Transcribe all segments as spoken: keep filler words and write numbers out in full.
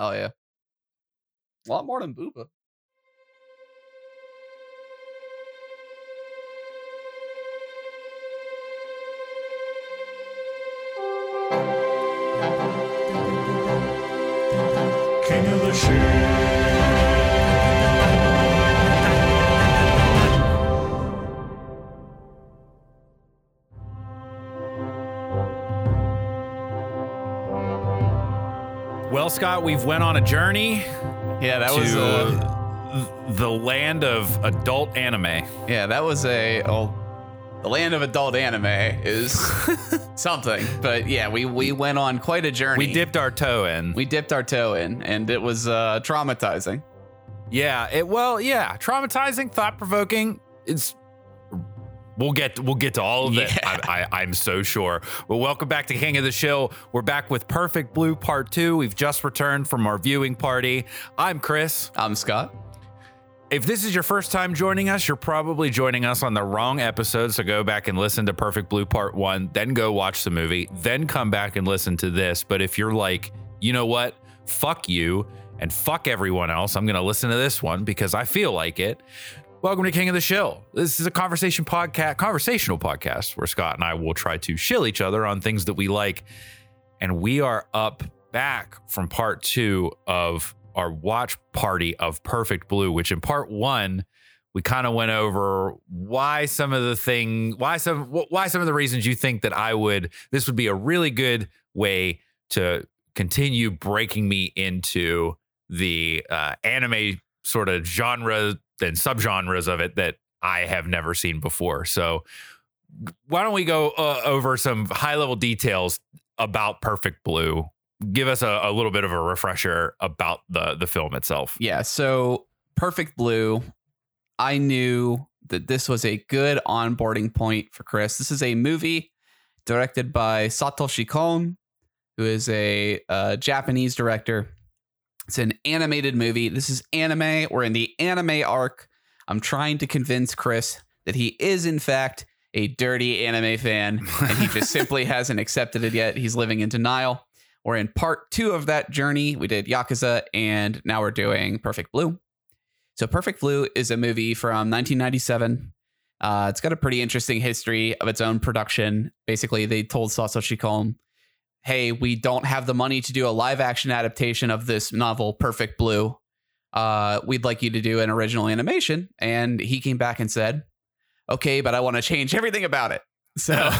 Oh, yeah. A lot more than Booba. King of the Shill. Well, Scott, we've went on a journey. Yeah, that to was a, the land of adult anime. Yeah, that was a oh, the land of adult anime is something. But yeah, we we went on quite a journey. We dipped our toe in. We dipped our toe in, and it was uh, traumatizing. Yeah, it well, yeah, traumatizing, thought provoking. It's We'll get we'll get to all of it. Yeah. I, I, I'm so sure. Well, welcome back to King of the Shill. We're back with Perfect Blue Part Two. We've just returned from our viewing party. I'm Chris. I'm Scott. If this is your first time joining us, you're probably joining us on the wrong episode. So go back and listen to Perfect Blue Part One, then go watch the movie, then come back and listen to this. But if you're like, you know what, fuck you and fuck everyone else, I'm gonna listen to this one because I feel like it. Welcome to King of the Shill. This is a conversation podcast, conversational podcast where Scott and I will try to shill each other on things that we like. And we are up back from part two of our watch party of Perfect Blue, which in part one, we kind of went over why some of the thing, why some, why some of the reasons you think that I would, this would be a really good way to continue breaking me into the uh, anime sort of genre and subgenres of it that I have never seen before. So why don't we go uh, over some high level details about Perfect Blue? Give us a, a little bit of a refresher about the, the film itself. Yeah. So Perfect Blue, I knew that this was a good onboarding point for Chris. This is a movie directed by Satoshi Kon, who is a uh, Japanese director. It's an animated movie. This is anime. We're in the anime arc. I'm trying to convince Chris that he is, in fact, a dirty anime fan, and he just simply hasn't accepted it yet. He's living in denial. We're in part two of that journey. We did Yakuza, and now we're doing Perfect Blue. So Perfect Blue is a movie from nineteen ninety-seven. Uh, it's got a pretty interesting history of its own production. Basically, they told Satoshi Kon, hey, we don't have the money to do a live action adaptation of this novel, Perfect Blue. Uh, we'd like you to do an original animation. And he came back and said, OK, but I want to change everything about it. So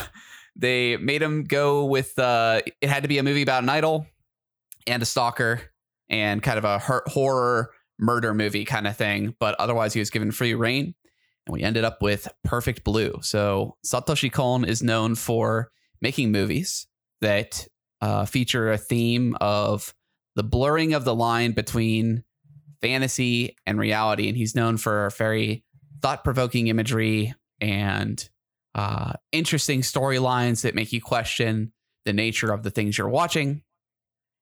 they made him go with uh, it had to be a movie about an idol and a stalker and kind of a horror murder movie kind of thing. But otherwise, he was given free reign. And we ended up with Perfect Blue. So Satoshi Kon is known for making movies that Uh, feature a theme of the blurring of the line between fantasy and reality. And he's known for very thought-provoking imagery and uh, interesting storylines that make you question the nature of the things you're watching.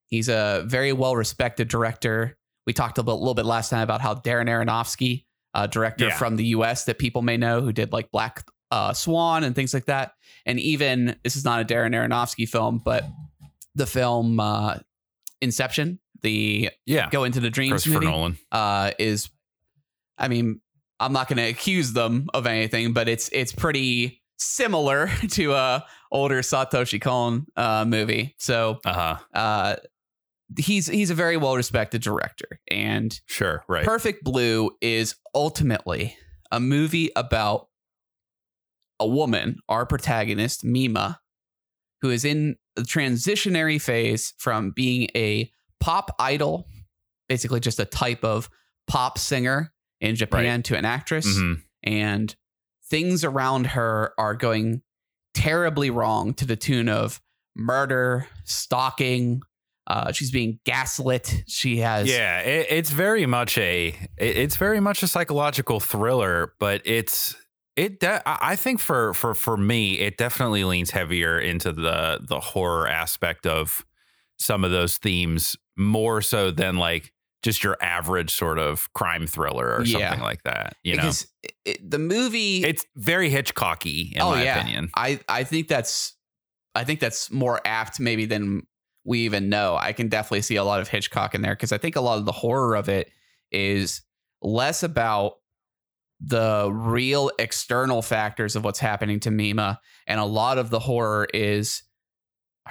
He's a very well-respected director. We talked a little bit last time about how Darren Aronofsky, a director yeah. from the U S that people may know, who did like Black uh, Swan and things like that. And even, this is not a Darren Aronofsky film, but the film uh, Inception, the yeah. Go Into the Dreams movie, Nolan. Uh, is, I mean, I'm not going to accuse them of anything, but it's it's pretty similar to a older Satoshi Kon uh, movie. So uh-huh. uh, he's he's a very well respected director, and sure, right. Perfect Blue is ultimately a movie about a woman, our protagonist, Mima, who is in the transitionary phase from being a pop idol, basically just a type of pop singer in Japan, right, to an actress. Mm-hmm. And things around her are going terribly wrong to the tune of murder, stalking. Uh, she's being gaslit. She has. Yeah, it, it's very much a it, it's very much a psychological thriller, but it's It de- I think for, for for me, it definitely leans heavier into the the horror aspect of some of those themes more so than like just your average sort of crime thriller or yeah. something like that. You because know, it, the movie, it's very Hitchcocky in oh, my yeah. opinion. I, I think that's I think that's more apt maybe than we even know. I can definitely see a lot of Hitchcock in there, because I think a lot of the horror of it is less about the real external factors of what's happening to Mima, and a lot of the horror is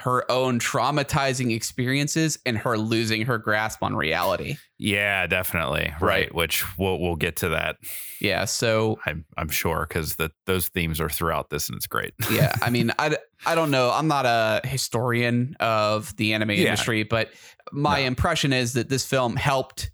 her own traumatizing experiences and her losing her grasp on reality. Yeah, definitely. Right. right. Which we'll, we'll get to that. Yeah. So I'm, I'm sure, because that those themes are throughout this, and it's great. Yeah. I mean, I, I don't know. I'm not a historian of the anime yeah. industry, but my no. impression is that this film helped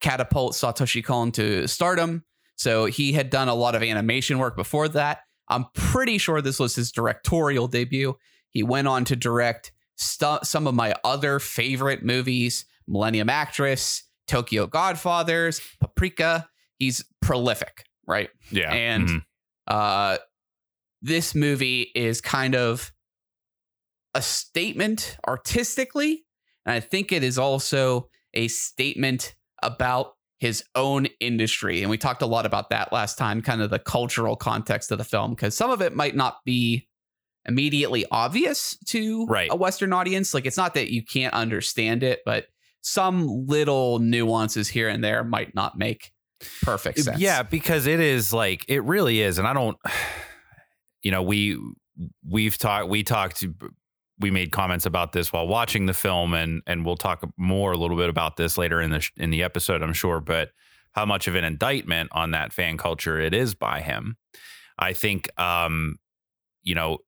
catapult Satoshi Kon to stardom. So he had done a lot of animation work before that. I'm pretty sure this was his directorial debut. He went on to direct st- some of my other favorite movies, Millennium Actress, Tokyo Godfathers, Paprika. He's prolific, right? Yeah. And mm-hmm. uh, this movie is kind of a statement artistically, and I think it is also a statement about his own industry. And we talked a lot about that last time, kind of the cultural context of the film, because some of it might not be immediately obvious to right. a Western audience. Like, it's not that you can't understand it, but some little nuances here and there might not make perfect sense. Yeah, because it is like, it really is. And I don't, you know, we we've talked, we talked, we made comments about this while watching the film, and and we'll talk more a little bit about this later in the in the episode, I'm sure. But how much of an indictment on that fan culture it is by him, I think, um, you know.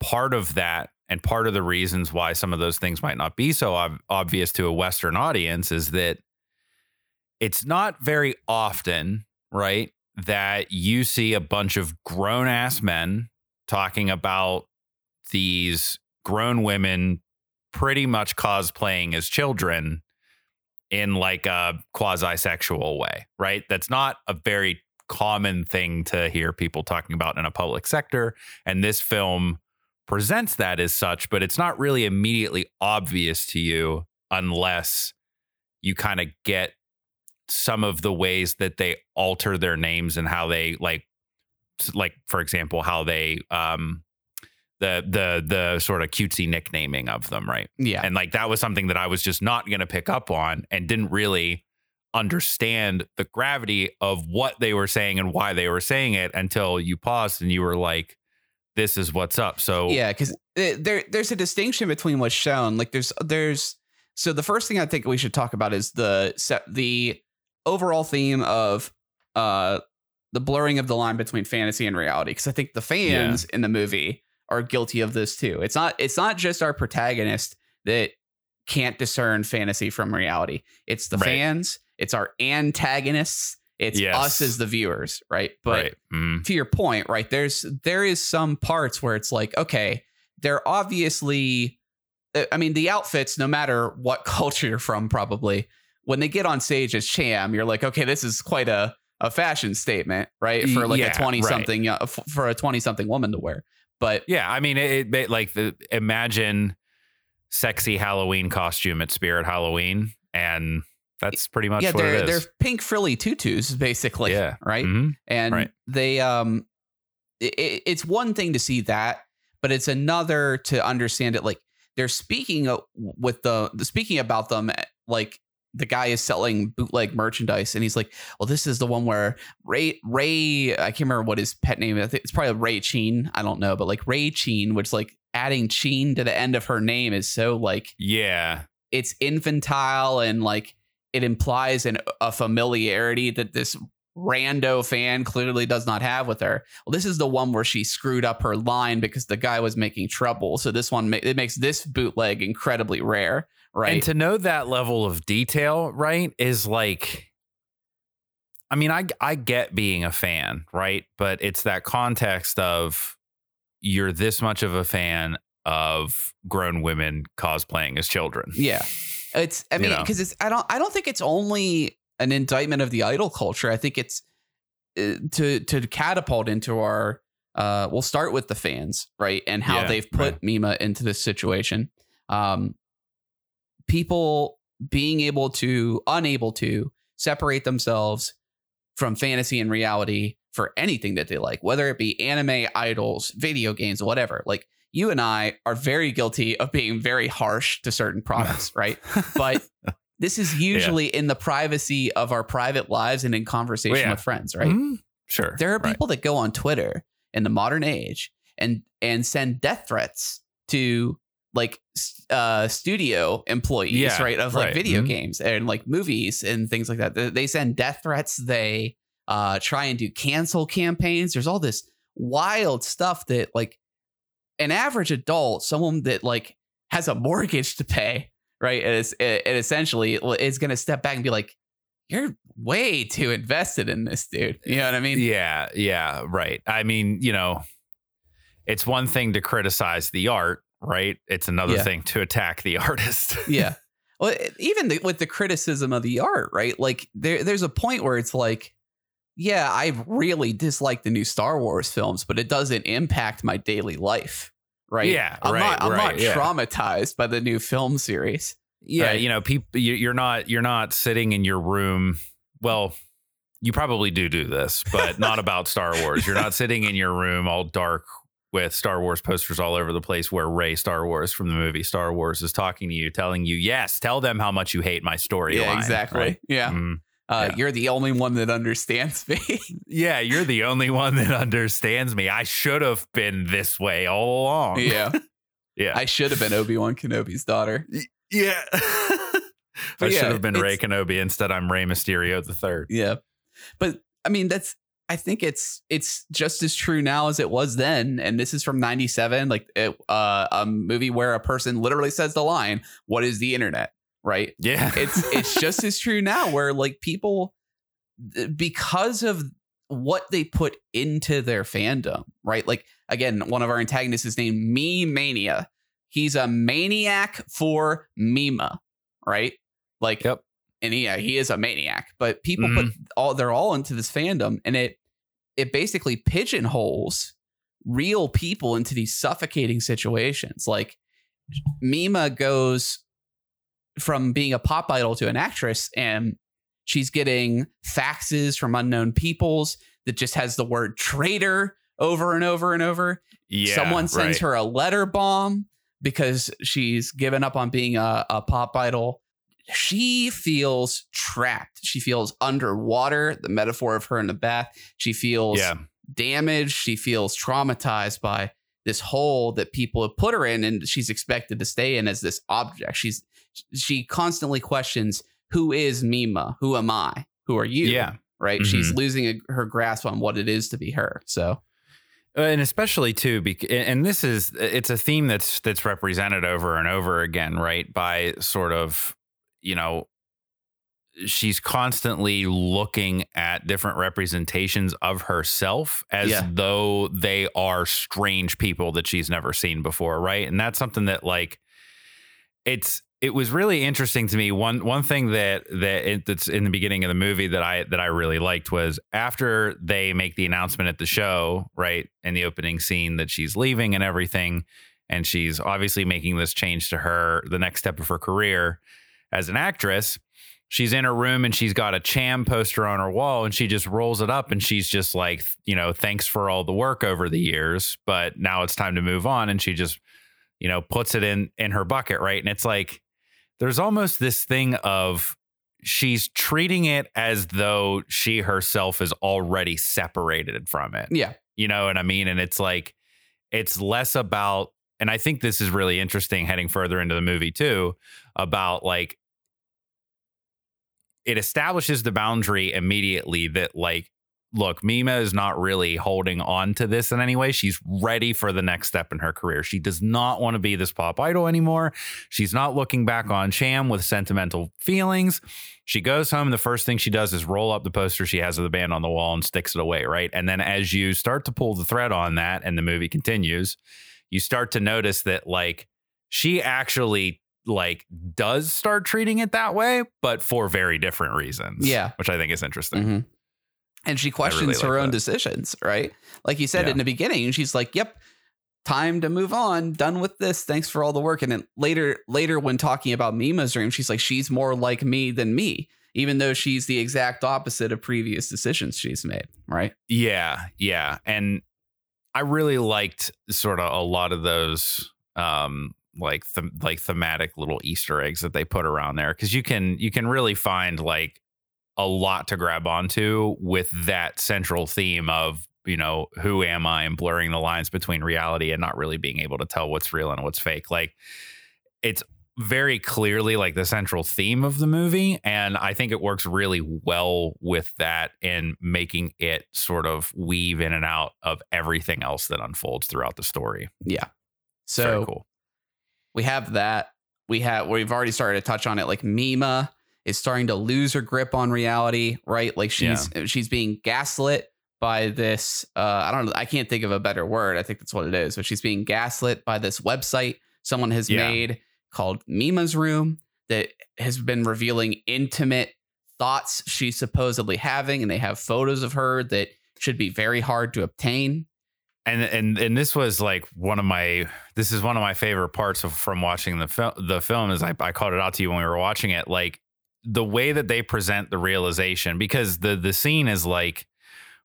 Part of that, and part of the reasons why some of those things might not be so ob- obvious to a Western audience, is that it's not very often, right, that you see a bunch of grown ass men talking about these grown women pretty much cosplaying as children in like a quasi sexual way, right? That's not a very common thing to hear people talking about in a public sector, and this film presents that as such, but it's not really immediately obvious to you unless you kind of get some of the ways that they alter their names and how they like like for example how they um the the the sort of cutesy nicknaming of them, right? Yeah. And like that was something that I was just not going to pick up on, and didn't really understand the gravity of what they were saying and why they were saying it until you paused and you were like, this is what's up. So yeah, because there there's a distinction between what's shown. Like there's there's so the first thing I think we should talk about is the the overall theme of uh the blurring of the line between fantasy and reality, because I think the fans yeah. in the movie are guilty of this too. It's not it's not just our protagonist that can't discern fantasy from reality. It's the right. fans. It's our antagonists. It's yes. us as the viewers, right? But right. Mm. to your point, right, there's there is some parts where it's like, okay, they're obviously, I mean, the outfits, no matter what culture you're from, probably, when they get on stage as Cham, you're like, okay, this is quite a, a fashion statement, right? For like yeah, a twenty-something, right. uh, for a twenty-something woman to wear. But yeah, I mean, it, it like the imagine sexy Halloween costume at Spirit Halloween, and that's pretty much yeah, what it is. Yeah, they're pink frilly tutus, basically, yeah. right? Mm-hmm. And right. they, um, it, it's one thing to see that, but it's another to understand it. Like they're speaking with the speaking about them, like the guy is selling bootleg merchandise, and he's like, "Well, this is the one where Ray Ray, I can't remember what his pet name is. I think it's probably Ray Cheen. I don't know, but like Ray Cheen, which like adding Cheen to the end of her name is so like yeah, it's infantile and like." It implies an, a familiarity that this rando fan clearly does not have with her. Well, this is the one where she screwed up her line because the guy was making trouble. So this one, it makes this bootleg incredibly rare, right? And to know that level of detail, right, is like, I mean, I, I get being a fan, right? But it's that context of you're this much of a fan of grown women cosplaying as children. Yeah. It's I mean, because you know. it's I don't I don't think it's only an indictment of the idol culture. I think it's uh, to to catapult into our uh, we'll start with the fans. Right. And how yeah, they've put right. Mima into this situation. Um, people being able to unable to separate themselves from fantasy and reality for anything that they like, whether it be anime, idols, video games, whatever. Like you and I are very guilty of being very harsh to certain products, right? But this is usually yeah. in the privacy of our private lives and in conversation well, yeah. with friends, right? Mm-hmm. Sure. There are people right. that go on Twitter in the modern age and and send death threats to like uh, studio employees, yeah, right? Of right. like video mm-hmm. games and like movies and things like that. They send death threats. They uh, try and do cancel campaigns. There's all this wild stuff that like an average adult, someone that like has a mortgage to pay, right? And, it's, it, and essentially is going to step back and be like, you're way too invested in this, dude. You know what I mean? Yeah. Yeah. Right. I mean, you know, it's one thing to criticize the art, right? It's another yeah. thing to attack the artist. yeah. Well, even the, with the criticism of the art, right? Like there, there's a point where it's like, yeah, I really dislike the new Star Wars films, but it doesn't impact my daily life. Right. Yeah. I'm right, not, I'm right, not yeah. traumatized by the new film series. Yeah, right. You know, people, you're not you're not sitting in your room. Well, you probably do do this, but not about Star Wars. You're not sitting in your room all dark with Star Wars posters all over the place where Rey Star Wars from the movie Star Wars is talking to you, telling you, yes, tell them how much you hate my storyline. Yeah, line, exactly. Right? Yeah. Mm-hmm. Uh, yeah. You're the only one that understands me. yeah, you're the only one that understands me. I should have been this way all along. Yeah. yeah. I should have been Obi-Wan Kenobi's daughter. Yeah, I yeah, should have been Rey Kenobi. Instead, I'm Rey Mysterio the third. Yeah, but I mean, that's I think it's it's just as true now as it was then. And this is from ninety-seven, like it, uh, a movie where a person literally says the line, "What is the internet?" Right? Yeah, it's it's just as true now, where like people, because of what they put into their fandom, right? Like again, one of our antagonists is named Me-Mania. He's a maniac for Mima, right? Like, yep. and yeah, he is a maniac. But people mm-hmm. put all they're all into this fandom, and it it basically pigeonholes real people into these suffocating situations. Like, Mima goes from being a pop idol to an actress, and she's getting faxes from unknown peoples that just has the word traitor over and over and over. Yeah, someone sends right. her a letter bomb. Because she's given up on being a, a pop idol. She feels trapped. She feels underwater, the metaphor of her in the bath. She feels yeah. damaged. She feels traumatized by this hole that people have put her in, and she's expected to stay in as this object. She's she constantly questions, who is Mima? Who am I? Who are you? Yeah. Right. Mm-hmm. She's losing a, her grasp on what it is to be her. So. And especially too, and this is it's a theme that's that's represented over and over again, right? By sort of, you know, she's constantly looking at different representations of herself as yeah. though they are strange people that she's never seen before, right? And that's something that like it's it was really interesting to me. One one thing that that it, that's in the beginning of the movie that I that I really liked was after they make the announcement at the show, right, in the opening scene that she's leaving and everything, and she's obviously making this change to her, the next step of her career as an actress. She's in her room and she's got a Cham poster on her wall, and she just rolls it up and she's just like, you know, thanks for all the work over the years, but now it's time to move on. And she just, you know, puts it in in her bucket, right? And it's like, there's almost this thing of she's treating it as though she herself is already separated from it. Yeah. You know what I mean? And it's like, it's less about, and I think this is really interesting heading further into the movie too, about like, it establishes the boundary immediately that like, look, Mima is not really holding on to this in any way. She's ready for the next step in her career. She does not want to be this pop idol anymore. She's not looking back on Cham with sentimental feelings. She goes home. The first thing she does is roll up the poster she has of the band on the wall and sticks it away, right? And then as you start to pull the thread on that and the movie continues, you start to notice that like she actually like does start treating it that way, but for very different reasons. Yeah. Which I think is interesting. Mm-hmm. And she questions really like her that. own decisions, right? Like you said yeah. in the beginning, she's like, yep, time to move on. Done with this. Thanks for all the work. And then later, later when talking about Mima's dream, she's like, she's more like me than me, even though she's the exact opposite of previous decisions she's made. Right. Yeah. Yeah. And I really liked sort of a lot of those um, like th- like thematic little Easter eggs that they put around there, because you can you can really find like a lot to grab onto with that central theme of, you know, who am I, and blurring the lines between reality and not really being able to tell what's real and what's fake. Like, it's very clearly like the central theme of the movie, and I think it works really well with that in making it sort of weave in and out of everything else that unfolds throughout the story. Yeah. So very cool. We have that. We have we've already started to touch on it. Like, Mima is starting to lose her grip on reality, right? Like, she's yeah. she's being gaslit by this. Uh, I don't. I can't think of a better word. I think that's what it is. But she's being gaslit by this website someone has yeah. made called Mima's Room, that has been revealing intimate thoughts she's supposedly having, and they have photos of her that should be very hard to obtain. And and and this was like one of my this is one of my favorite parts of, from watching the film. The film is I, I called it out to you when we were watching it, like the way that they present the realization, because the the scene is like,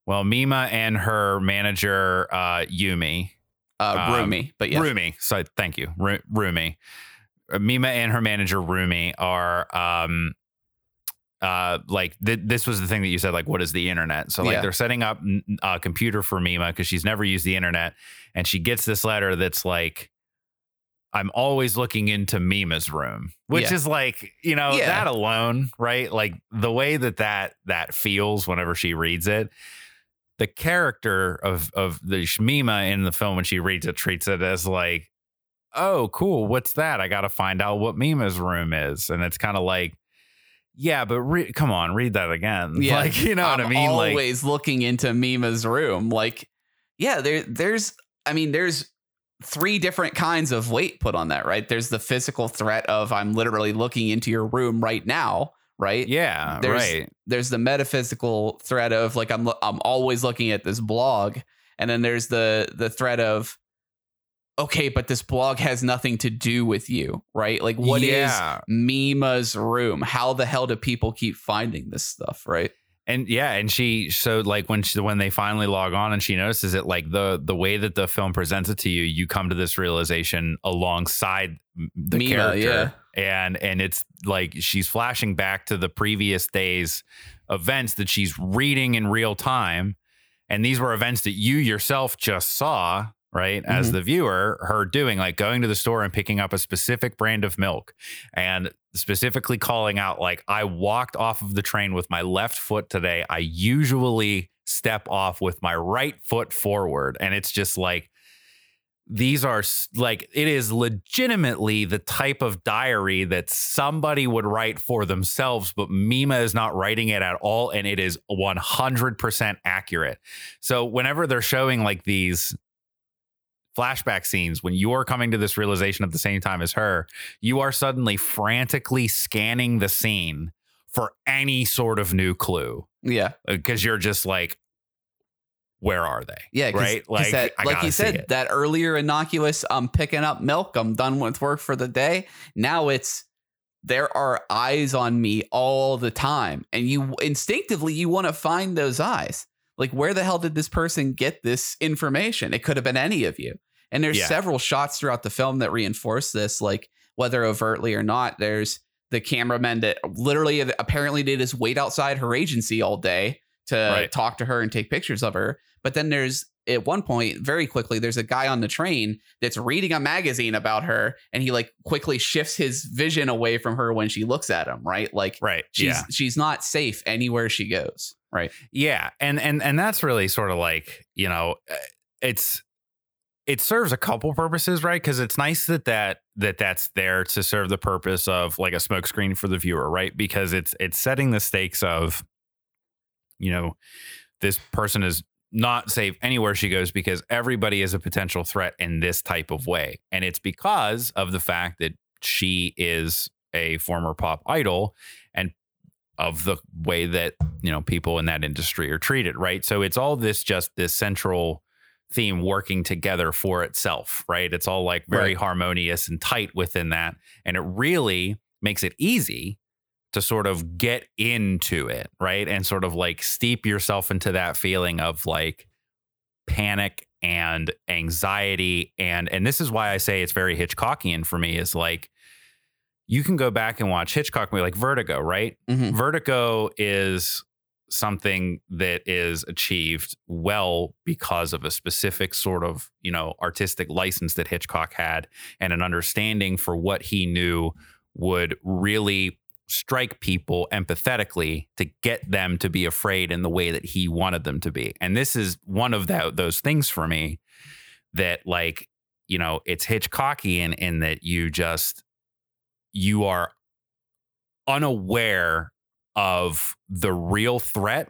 well, Mima and her manager uh, Yumi, uh, Rumi, um, but yeah, Rumi. So thank you, Ru- Rumi. Mima and her manager Rumi are um uh like th- this was the thing that you said, like, what is the internet? So like yeah. they're setting up a computer for Mima because she's never used the internet, and she gets this letter that's like, I'm always looking into Mima's room, which yeah. is like, you know, yeah. that alone, right? Like the way that that that feels whenever she reads it. The character of of the Mima in the film, when she reads it, treats it as like, oh, cool, what's that? I got to find out what Mima's room is. And it's kind of like, yeah, but re- come on, read that again. Yeah. Like, you know I'm what I mean? Always like, looking into Mima's room. Like, yeah, there, there's, I mean, there's three different kinds of weight put on that, right? There's the physical threat of, I'm literally looking into your room right now, right? Yeah, there's, right. There's the metaphysical threat of, like, I'm, I'm always looking at this blog. And then there's the, the threat of, okay, but this blog has nothing to do with you, right? Like, what yeah. is Mima's room? How the hell do people keep finding this stuff, right? And yeah, and she, so like when she, when they finally log on and she notices it, like the the way that the film presents it to you, you come to this realization alongside the Mima, character, yeah. and and it's like she's flashing back to the previous day's events that she's reading in real time, and these were events that you yourself just saw. Right. As mm-hmm. the viewer, her doing, like, going to the store and picking up a specific brand of milk, and specifically calling out, like, I walked off of the train with my left foot today. I usually step off with my right foot forward. And it's just like, these are like, it is legitimately the type of diary that somebody would write for themselves, but Mima is not writing it at all. And it is one hundred percent accurate. So whenever they're showing like these flashback scenes, when you're coming to this realization at the same time as her, you are suddenly frantically scanning the scene for any sort of new clue. Yeah. Because you're just like, where are they? Yeah. Right. Like, that, like you said, that earlier innocuous, I'm picking up milk, I'm done with work for the day. Now it's, there are eyes on me all the time. And you instinctively, you want to find those eyes. Like, where the hell did this person get this information? It could have been any of you. And there's yeah. several shots throughout the film that reinforce this, like, whether overtly or not. There's the cameramen that literally apparently did his wait outside her agency all day to right. talk to her and take pictures of her. But then there's, at one point, very quickly, there's a guy on the train that's reading a magazine about her, and he, like, quickly shifts his vision away from her when she looks at him, right? Like, right. she's yeah. she's not safe anywhere she goes. Right. Yeah. And and and that's really sort of like, you know, it's it serves a couple purposes, right? Because it's nice that, that that that's there to serve the purpose of like a smokescreen for the viewer. Right. Because it's it's setting the stakes of, you know, this person is not safe anywhere she goes because everybody is a potential threat in this type of way. And it's because of the fact that she is a former pop idol and of the way that, you know, people in that industry are treated, right? So it's all this, just this central theme working together for itself, right? It's all like very right. harmonious and tight within that. And it really makes it easy to sort of get into it, right? And sort of like steep yourself into that feeling of like panic and anxiety. And, and this is why I say it's very Hitchcockian for me, is like, you can go back and watch Hitchcock movie like Vertigo, right? Mm-hmm. Vertigo is something that is achieved well because of a specific sort of, you know, artistic license that Hitchcock had and an understanding for what he knew would really strike people empathetically to get them to be afraid in the way that he wanted them to be. And this is one of the, those things for me that, like, you know, it's Hitchcockian in that you just, you are unaware of the real threat,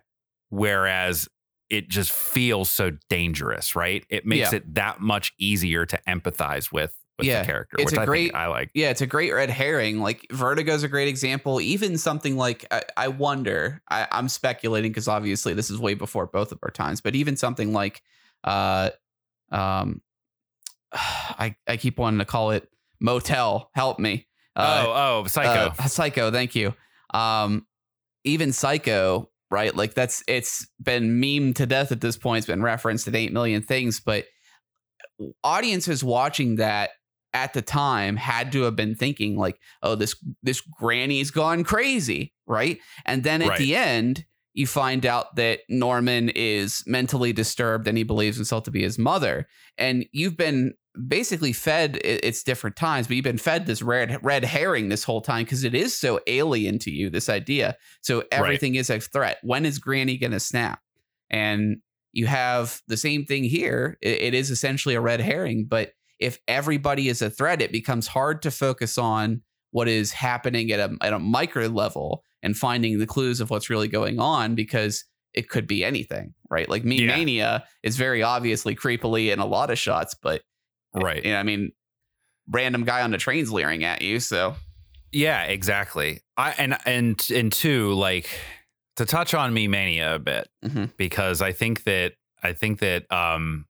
whereas it just feels so dangerous, right? It makes yeah. it that much easier to empathize with, with yeah. the character, it's which a I great, think I like. Yeah, it's a great red herring. Like, Vertigo's a great example. Even something like, I, I wonder, I, I'm speculating because obviously this is way before both of our times, but even something like, uh, um, I, I keep wanting to call it Motel, help me. Uh, oh, oh, Psycho. Uh, Psycho, thank you. Um, even Psycho, right? Like, that's, it's been memed to death at this point. It's been referenced in eight million things, but audiences watching that at the time had to have been thinking like, oh, this, this granny's gone crazy, right? And then at right. the end, you find out that Norman is mentally disturbed and he believes himself to be his mother. And you've been basically fed, it's different times, but you've been fed this red red herring this whole time because it is so alien to you, this idea. So everything right. is a threat. When is Granny going to snap? And you have the same thing here. It, it is essentially a red herring, but if everybody is a threat, it becomes hard to focus on what is happening at a, at a micro level and finding the clues of what's really going on, because it could be anything, right? Like Me-Mania yeah. is very obviously creepily in a lot of shots, but right. Yeah, I mean, random guy on the train's leering at you. So, yeah, exactly. I and and and two, like, to touch on Me-Mania a bit, mm-hmm. because I think that I think that um,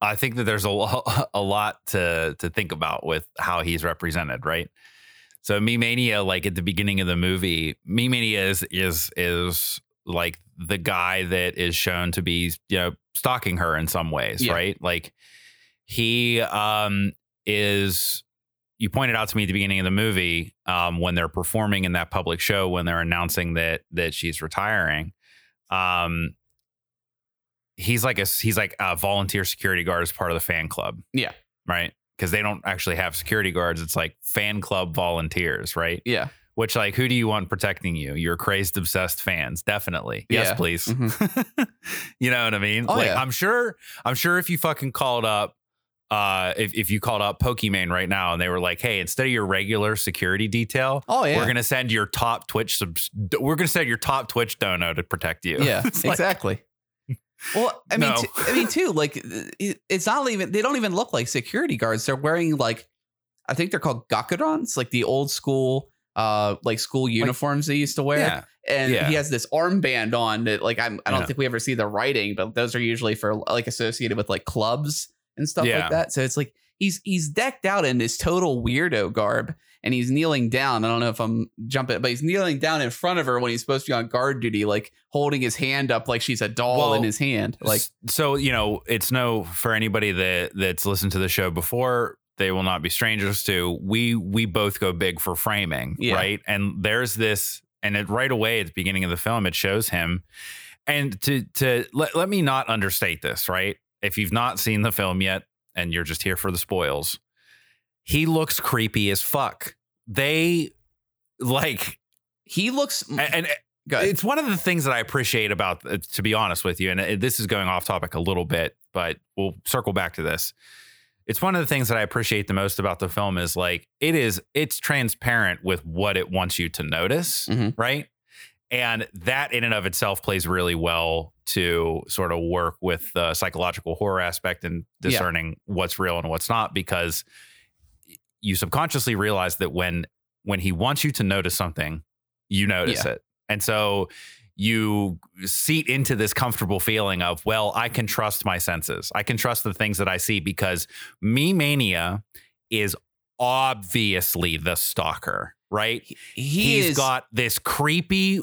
I think that there's a lo- a lot to to think about with how he's represented, right? So Me-Mania, like at the beginning of the movie, Me-Mania is is is like the guy that is shown to be, you know, stalking her in some ways, yeah. right? Like. He um, is, you pointed out to me at the beginning of the movie, um, when they're performing in that public show, when they're announcing that that she's retiring, um, he's like a he's like a volunteer security guard as part of the fan club. Yeah. Right. Because they don't actually have security guards. It's like fan club volunteers. Right. Yeah. Which, like, who do you want protecting you? Your crazed, obsessed fans. Definitely. Yeah. Yes, please. Mm-hmm. You know what I mean? Oh, like, yeah. I'm sure I'm sure if you fucking called up. Uh, if, if you called up Pokimane right now and they were like, hey, instead of your regular security detail, oh, yeah. we're going to send your top Twitch. Sub- we're going to send your top Twitch dono to protect you. Yeah, exactly. Like, well, I mean, no. t- I mean, too, like, it's not even, they don't even look like security guards. They're wearing, like, I think they're called gakurans, like the old school, uh, like school uniforms, like, they used to wear. Yeah. And yeah. he has this armband on that, like, I'm, I don't yeah. think we ever see the writing, but those are usually for, like, associated with, like, clubs. And stuff yeah. like that. So it's like he's he's decked out in this total weirdo garb and he's kneeling down. I don't know if I'm jumping, but he's kneeling down in front of her when he's supposed to be on guard duty, like holding his hand up like she's a doll well, in his hand. Like, so, you know, it's no for anybody that that's listened to the show before. They will not be strangers to we we both go big for framing. Yeah. Right. And there's this and it right away at the beginning of the film, it shows him. And to to let, let me not understate this. Right. If you've not seen the film yet and you're just here for the spoils, he looks creepy as fuck. They like he looks and it's one of the things that I appreciate about, to be honest with you. And this is going off topic a little bit, but we'll circle back to this. It's one of the things that I appreciate the most about the film is like it is it's transparent with what it wants you to notice. Mm-hmm. Right. And that in and of itself plays really well to sort of work with the psychological horror aspect and discerning yeah. what's real and what's not, because you subconsciously realize that when when he wants you to notice something, you notice yeah. it. And so you seat into this comfortable feeling of, well, I can trust my senses. I can trust the things that I see, because Me-Mania is obviously the stalker. right? He, he's is, got this creepy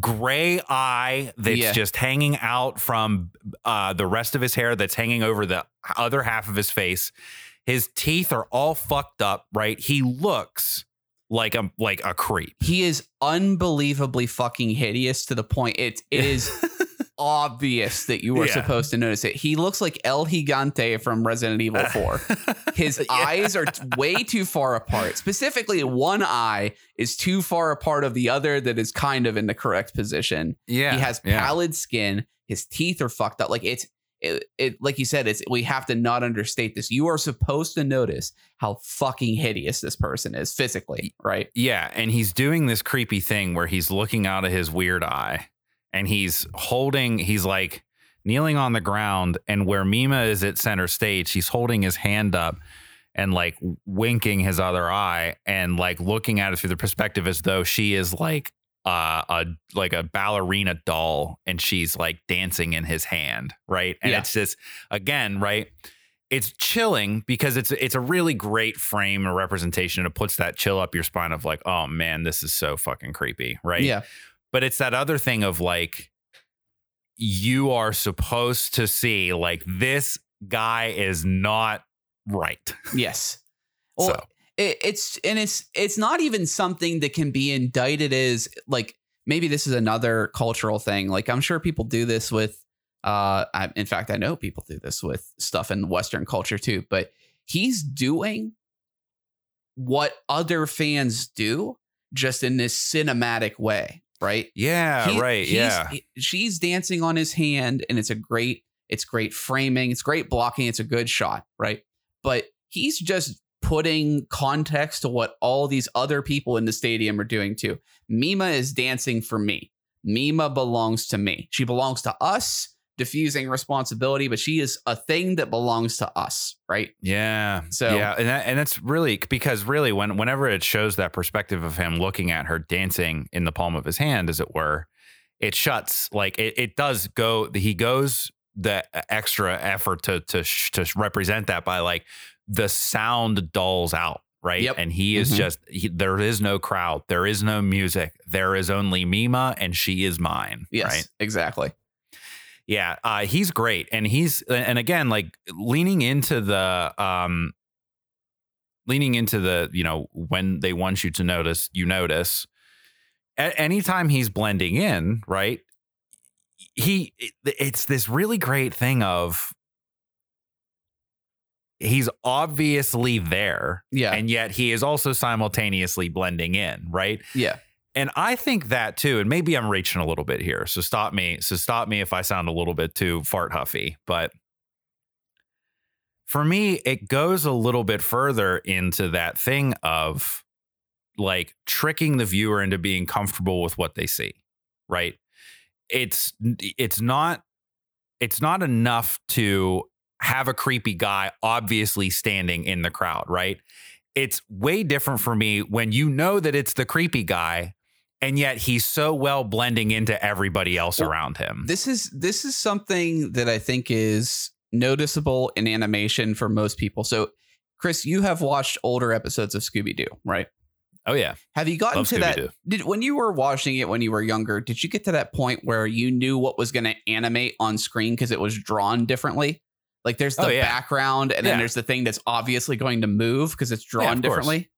gray eye that's yeah. just hanging out from uh, the rest of his hair that's hanging over the other half of his face. His teeth are all fucked up, right? He looks like a like a creep. He is unbelievably fucking hideous to the point it, it is obvious that you were yeah. supposed to notice it. He looks like El Gigante from Resident Evil four. His yeah. eyes are t- way too far apart. Specifically, one eye is too far apart of the other that is kind of in the correct position. Yeah, he has pallid yeah. skin. His teeth are fucked up. Like it's it, it like you said, it's we have to not understate this. You are supposed to notice how fucking hideous this person is physically, right? Yeah, and he's doing this creepy thing where he's looking out of his weird eye. And he's holding, he's like kneeling on the ground, and where Mima is at center stage, he's holding his hand up and like winking his other eye and like looking at it through the perspective as though she is like uh, a like a ballerina doll and she's like dancing in his hand. Right. And yeah. it's just again, right. It's chilling because it's it's a really great frame or representation. It puts that chill up your spine of like, oh, man, this is so fucking creepy. Right. Yeah. But it's that other thing of like, you are supposed to see like this guy is not right. Yes. Well, so. it, it's and it's it's not even something that can be indicted as like maybe this is another cultural thing. Like I'm sure people do this with uh, I, in fact, I know people do this with stuff in Western culture, too. But he's doing what other fans do just in this cinematic way. Right. Yeah. He, right. Yeah. He, she's dancing on his hand and it's a great it's great framing. It's great blocking. It's a good shot. Right. But he's just putting context to what all these other people in the stadium are doing, too. Mima is dancing for me. Mima belongs to me. She belongs to us. Diffusing responsibility, but she is a thing that belongs to us, right? Yeah. So yeah, and that, and that's really because really when whenever it shows that perspective of him looking at her dancing in the palm of his hand, as it were, it shuts like it, it does go. He goes the extra effort to to to represent that by like the sound dulls out, right? Yep. And he is mm-hmm. just he, there is no crowd, there is no music, there is only Mima, and she is mine. Yes, right? Exactly. Yeah, uh, he's great. And he's and again, like leaning into the um, leaning into the, you know, when they want you to notice, you notice a- anytime he's blending in. Right. He it, it's this really great thing of. He's obviously there. Yeah. And yet he is also simultaneously blending in. Right. Yeah. And I think that, too, and maybe I'm reaching a little bit here. So stop me. So stop me if I sound a little bit too fart huffy. But for me, it goes a little bit further into that thing of like tricking the viewer into being comfortable with what they see. Right. It's it's not it's not enough to have a creepy guy obviously standing in the crowd. Right. It's way different for me when you know that it's the creepy guy. And yet he's so well blending into everybody else well, around him. This is this is something that I think is noticeable in animation for most people. So, Chris, you have watched older episodes of Scooby-Doo, right? Oh, yeah. Have you gotten Love to Scooby-Doo. that? Did, when you were watching it when you were younger, did you get to that point where you knew what was going to animate on screen because it was drawn differently? Like there's the oh, yeah. background and yeah. then there's the thing that's obviously going to move because it's drawn yeah, differently. Course.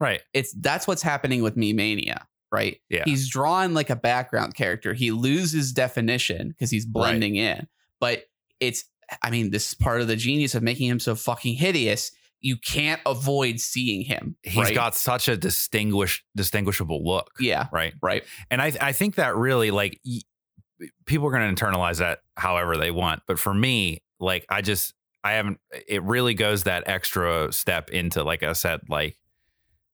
Right. It's that's what's happening with Me-Mania. Right. Yeah. He's drawn like a background character. He loses definition because he's blending right. in. But it's I mean, this is part of the genius of making him so fucking hideous. You can't avoid seeing him. He's right? got such a distinguished, distinguishable look. Yeah. Right. Right. And I, I think that really like y- people are going to internalize that however they want. But for me, like I just I haven't it really goes that extra step into, like I said, like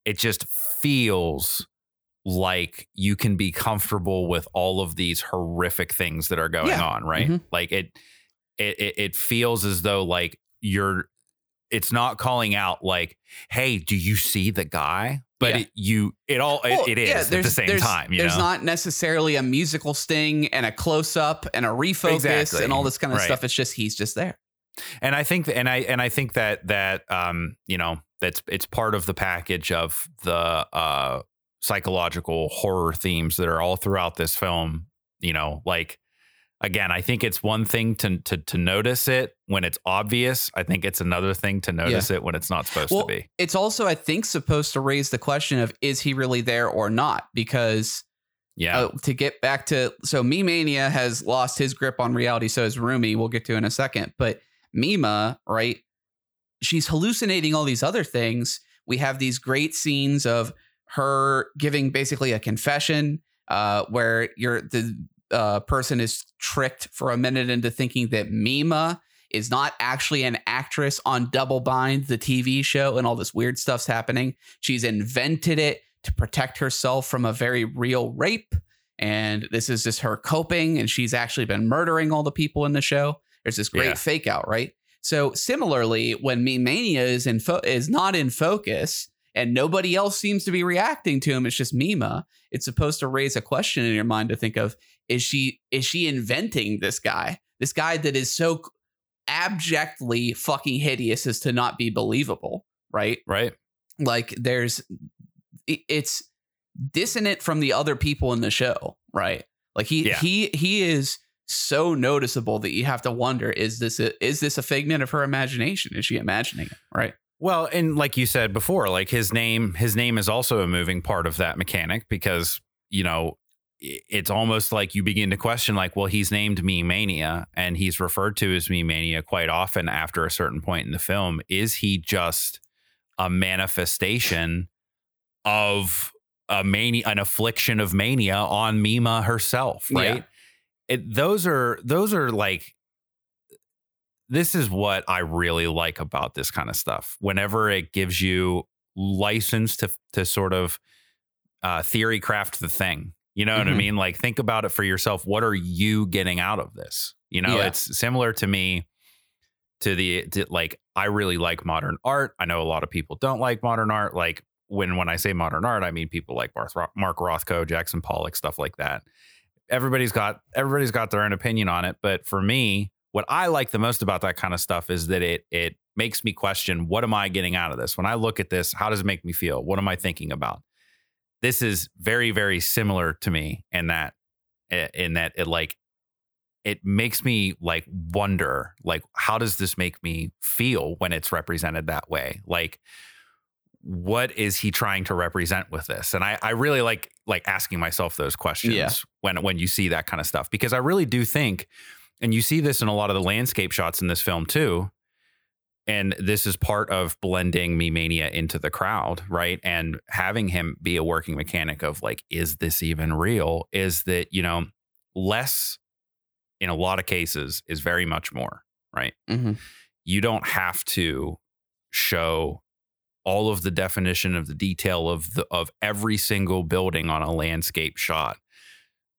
it just feels like you can be comfortable with all of these horrific things that are going yeah. on. Right. Mm-hmm. Like it, it it feels as though like you're it's not calling out like, hey, do you see the guy? But yeah. it, you it all well, it, it yeah, is at the same there's, time. You there's know? not necessarily a musical sting and a close up and a refocus exactly. and all this kind of right. stuff. It's just he's just there. And I think and I and I think that that, um, you know, that's it's part of the package of the uh, psychological horror themes that are all throughout this film. You know, like, again, I think it's one thing to to, to notice it when it's obvious. I think it's another thing to notice yeah. it when it's not supposed well, to be. It's also, I think, supposed to raise the question of, is he really there or not? Because yeah, uh, to get back to, so Me-Mania has lost his grip on reality. So is Rumi. We'll get to in a second. But Mima, right? She's hallucinating all these other things. We have these great scenes of her giving basically a confession uh, where you're the uh, person is tricked for a minute into thinking that Mima is not actually an actress on Double Bind, the T V show, and all this weird stuff's happening. She's invented it to protect herself from a very real rape. And this is just her coping. And she's actually been murdering all the people in the show. There's this great yeah. fake out, right? So similarly, when Me-Mania is in fo- is not in focus and nobody else seems to be reacting to him, it's just Mima. It's supposed to raise a question in your mind to think of, is she is she inventing this guy? This guy that is so abjectly fucking hideous as to not be believable, right? Right. Like there's it's dissonant from the other people in the show, right? Like he yeah. he he is so noticeable that you have to wonder, is this a, is this a figment of her imagination? Is she imagining it? Right. Well, and like you said before, like his name, his name is also a moving part of that mechanic because, you know, it's almost like you begin to question like, well, he's named Me-Mania and he's referred to as Me-Mania quite often after a certain point in the film. Is he just a manifestation of a mania, an affliction of mania on Mima herself? Right. Yeah. It, those are those are like, this is what I really like about this kind of stuff. Whenever it gives you license to to sort of uh, theory craft the thing, you know mm-hmm. what I mean? Like, think about it for yourself. What are you getting out of this? You know, yeah. it's similar to me to the to like, I really like modern art. I know a lot of people don't like modern art. Like when when I say modern art, I mean people like Mark Rothko, Jackson Pollock, stuff like that. Everybody's got everybody's got their own opinion on it. But for me, what I like the most about that kind of stuff is that it it makes me question, what am I getting out of this? When I look at this, how does it make me feel? What am I thinking about? This is very, very similar to me in that in that it like it makes me like wonder, like, how does this make me feel when it's represented that way? Like, what is he trying to represent with this? And I, I really like like asking myself those questions yeah. when when you see that kind of stuff, because I really do think, and you see this in a lot of the landscape shots in this film too, and this is part of blending Me-Mania into the crowd, right? And having him be a working mechanic of like, is this even real? Is that, you know, less in a lot of cases is very much more, right? Mm-hmm. You don't have to show all of the definition of the detail of the, of every single building on a landscape shot,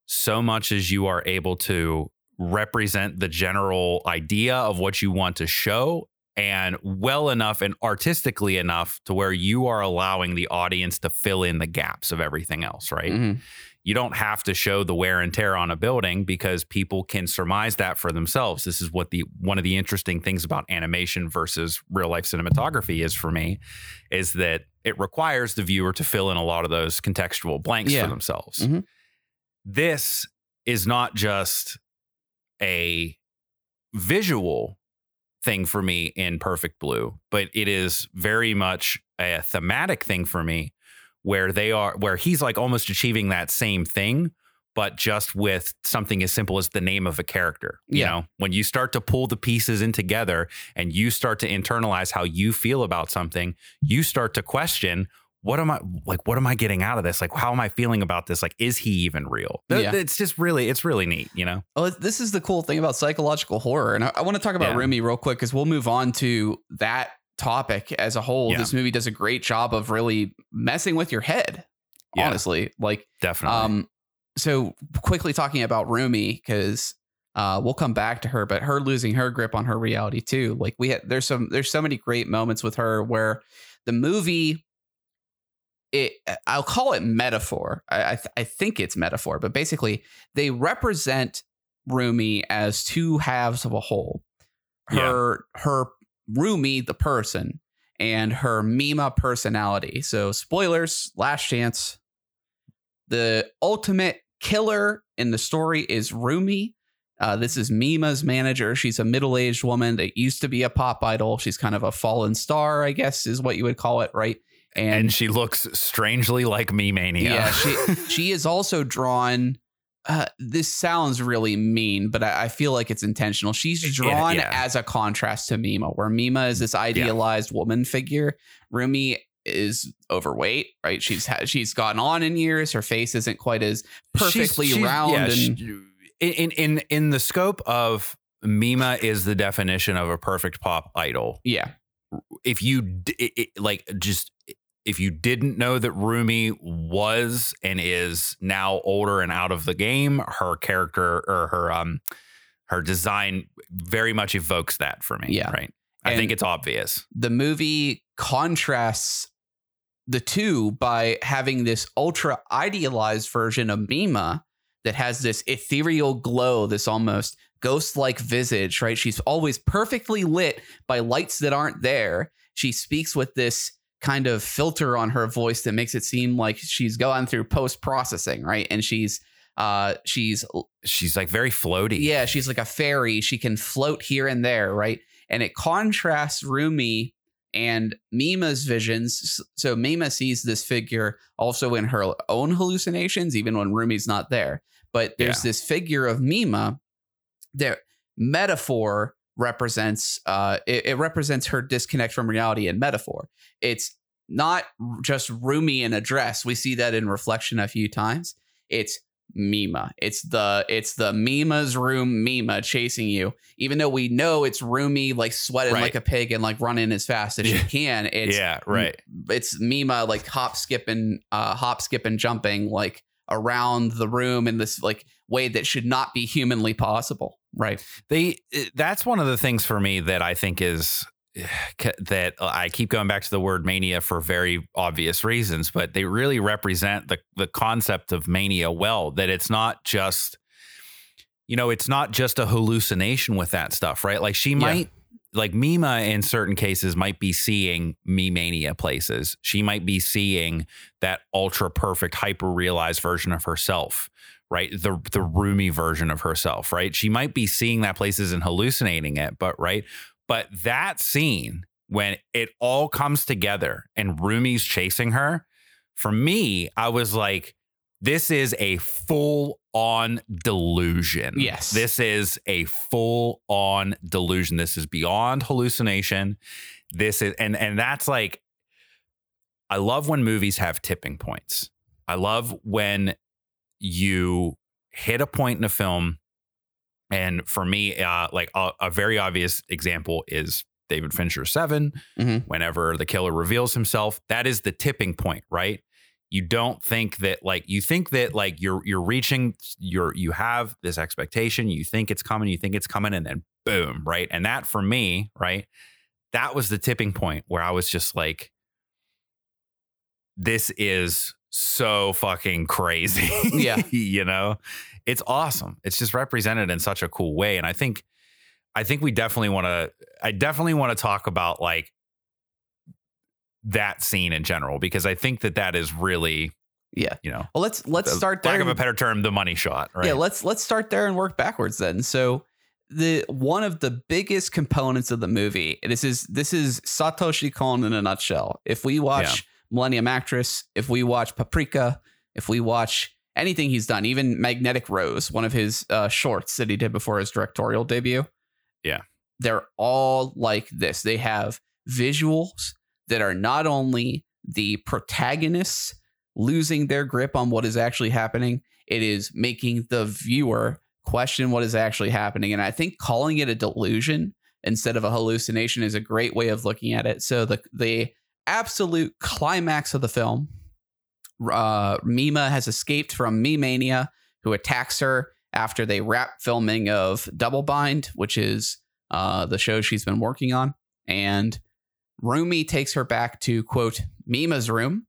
so much as you are able to represent the general idea of what you want to show, and well enough and artistically enough to where you are allowing the audience to fill in the gaps of everything else, right? Mm-hmm. You don't have to show the wear and tear on a building because people can surmise that for themselves. This is what the one of the interesting things about animation versus real life cinematography is for me, is that it requires the viewer to fill in a lot of those contextual blanks yeah. for themselves. Mm-hmm. This is not just a visual thing for me in Perfect Blue, but it is very much a thematic thing for me, where they are, where he's like almost achieving that same thing, but just with something as simple as the name of a character. You yeah. know, when you start to pull the pieces in together and you start to internalize how you feel about something, you start to question, what am I like, what am I getting out of this? Like, how am I feeling about this? Like, is he even real? Th- yeah. It's just really, it's really neat, you know? Well, this is the cool thing about psychological horror. And I, I want to talk about yeah. Rumi real quick, because we'll move on to that topic as a whole. Yeah. This movie does a great job of really messing with your head, yeah. honestly. Like, definitely. Um, so quickly talking about Rumi, because uh, we'll come back to her, but her losing her grip on her reality too. Like, we had, there's some, there's so many great moments with her where the movie, it, I'll call it metaphor. I I, th- I think it's metaphor, but basically they represent Rumi as two halves of a whole. Her, yeah. her, Rumi, the person, and her Mima personality. So spoilers, last chance. The ultimate killer in the story is Rumi. Uh, this is Mima's manager. She's a middle-aged woman that used to be a pop idol. She's kind of a fallen star, I guess, is what you would call it, right? And, and she looks strangely like Me-Mania. Yeah, she, she is also drawn... Uh, this sounds really mean, but I, I feel like it's intentional. She's drawn yeah, yeah. as a contrast to Mima, where Mima is this idealized yeah. woman figure. Rumi is overweight, right? She's ha- she's gone on in years. Her face isn't quite as perfectly she's, she's, round. Yeah, and she, in in in the scope of Mima is the definition of a perfect pop idol. Yeah. If you it, it, like just. If you didn't know that Rumi was and is now older and out of the game, her character or her um her design very much evokes that for me. Yeah. Right. I and think it's obvious. The movie contrasts the two by having this ultra idealized version of Mima that has this ethereal glow, this almost ghost-like visage, right? She's always perfectly lit by lights that aren't there. She speaks with this kind of filter on her voice that makes it seem like she's gone through post-processing, right? And she's uh she's she's like very floaty. Yeah, she's like a fairy. She can float here and there, right? And it contrasts Rumi and Mima's visions. So Mima sees this figure also in her own hallucinations, even when Rumi's not there. But there's yeah. this figure of Mima. Their metaphor represents uh it, it represents her disconnect from reality and metaphor. It's not just Rumi in a dress. We see that in Reflection a few times. It's Mima. It's the it's the Mima's room Mima chasing you. Even though we know it's Rumi like sweating right. like a pig and like running as fast as she can. It's yeah, right. It's Mima like hop skipping uh hop skipping jumping like around the room in this like way that should not be humanly possible. Right. They that's one of the things for me that I think is that I keep going back to the word mania for very obvious reasons, but they really represent the, the concept of mania well, that it's not just, you know, it's not just a hallucination with that stuff. Right. Like she might yeah. like Mima in certain cases might be seeing Me-Mania places. She might be seeing that ultra perfect, hyper realized version of herself. Right. The the Rumi version of herself. Right. She might be seeing that places and hallucinating it. But right. But that scene when it all comes together and Rumi's chasing her, for me, I was like, this is a full on delusion. Yes, this is a full on delusion. This is beyond hallucination. This is and and that's like. I love when movies have tipping points. I love when you hit a point in a film. And for me, uh, like a, a very obvious example is David Fincher's Seven. Mm-hmm. Whenever the killer reveals himself, that is the tipping point, right? You don't think that like you think that like you're you're reaching your you have this expectation. You think it's coming. You think it's coming. And then boom. Right. And that for me. Right. That was the tipping point where I was just like. This is so fucking crazy. Yeah. You know, it's awesome. It's just represented in such a cool way. And I think, I think we definitely want to, I definitely want to talk about like that scene in general, because I think that that is really, yeah, you know, well, let's, let's the, start there. Lack of a better term, the money shot, right? Yeah. Let's, let's start there and work backwards then. So the, one of the biggest components of the movie, this is, this is Satoshi Kon in a nutshell. If we watch yeah. Millennium Actress, if we watch Paprika, if we watch anything he's done, even Magnetic Rose, one of his uh, shorts that he did before his directorial debut. Yeah, they're all like this. They have visuals that are not only the protagonists losing their grip on what is actually happening. It is making the viewer question what is actually happening. And I think calling it a delusion instead of a hallucination is a great way of looking at it. So the the absolute climax of the film. Uh, Mima has escaped from Me-Mania, who attacks her after they wrap filming of Double Bind, which is uh, the show she's been working on. And Rumi takes her back to, quote, Mima's room.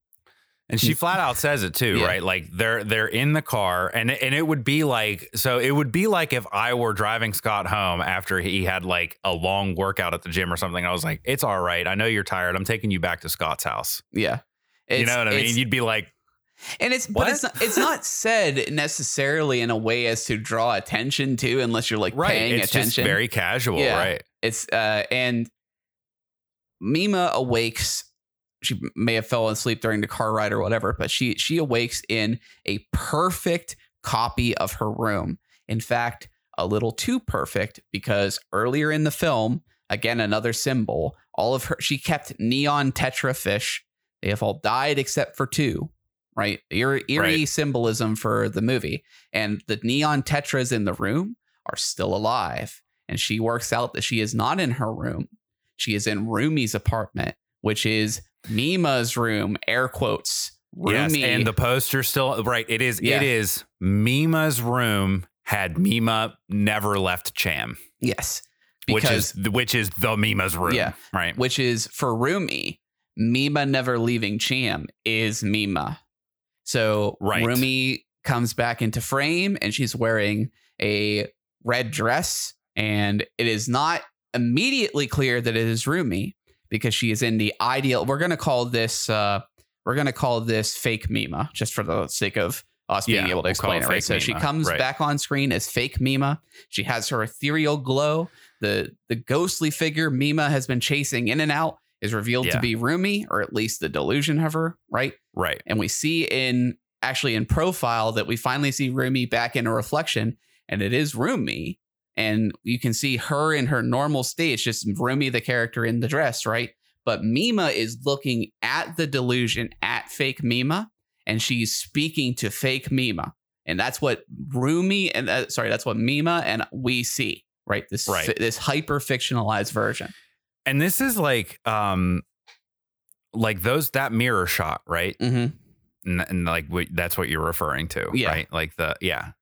And she flat out says it, too. Yeah. Right. Like they're they're in the car and and it would be like so it would be like if I were driving Scott home after he had like a long workout at the gym or something. I was like, it's all right. I know you're tired. I'm taking you back to Scott's house. Yeah. It's, you know what I mean? You'd be like, And it's what? But it's not, it's not said necessarily in a way as to draw attention to, unless you're like right. paying it's attention. It's just very casual, yeah. right? It's uh, and Mima awakes. She may have fallen asleep during the car ride or whatever, but she she awakes in a perfect copy of her room. In fact, a little too perfect, because earlier in the film, again, another symbol, all of her, she kept neon tetra fish. They have all died except for two. Right. Eerie, eerie right. symbolism for the movie. And the neon tetras in the room are still alive. And she works out that she is not in her room. She is in Rumi's apartment, which is Mima's room, air quotes. Rumi. Yes, and the poster still right. It is. Yeah. It is Mima's room had Mima never left Cham. Yes. Because, which is which is the Mima's room. Yeah. Right. Which is for Rumi. Mima never leaving Cham is Mima. So right. Rumi comes back into frame, and she's wearing a red dress, and it is not immediately clear that it is Rumi, because she is in the ideal. We're going to call this uh, we're going to call this fake Mima, just for the sake of us yeah, being able to we'll explain it. Right? So Mima. She comes right. back on screen as fake Mima. She has her ethereal glow. The the ghostly figure Mima has been chasing in and out is revealed yeah. to be Rumi, or at least the delusion of her, right? Right. And we see in actually in profile that we finally see Rumi back in a reflection, and it is Rumi. And you can see her in her normal state. It's just Rumi, the character in the dress, right? But Mima is looking at the delusion, at fake Mima, and she's speaking to fake Mima. And that's what Rumi and uh, sorry, that's what Mima and we see, right? This right. Fi- this hyper fictionalized version. And this is like, um, like those, that mirror shot, right? Mm-hmm. And, and like, we, that's what you're referring to, yeah. right? Like the, yeah.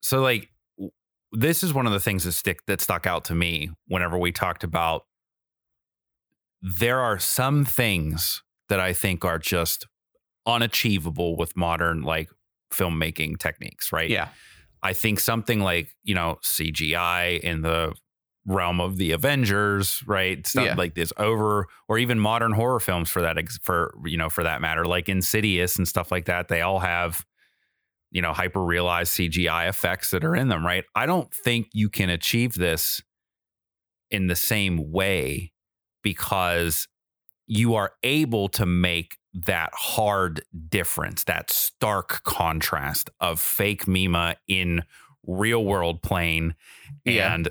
So like, w- this is one of the things that stick, that stuck out to me whenever we talked about, there are some things that I think are just unachievable with modern, like, filmmaking techniques, right? Yeah. I think something like, you know, C G I in the realm of the Avengers, right? Stuff yeah. like this over, or even modern horror films for that, for, you know, for that matter, like Insidious and stuff like that. They all have, you know, hyper realized C G I effects that are in them, right? I don't think you can achieve this in the same way, because you are able to make that hard difference, that stark contrast of fake Mima in real world plane yeah. and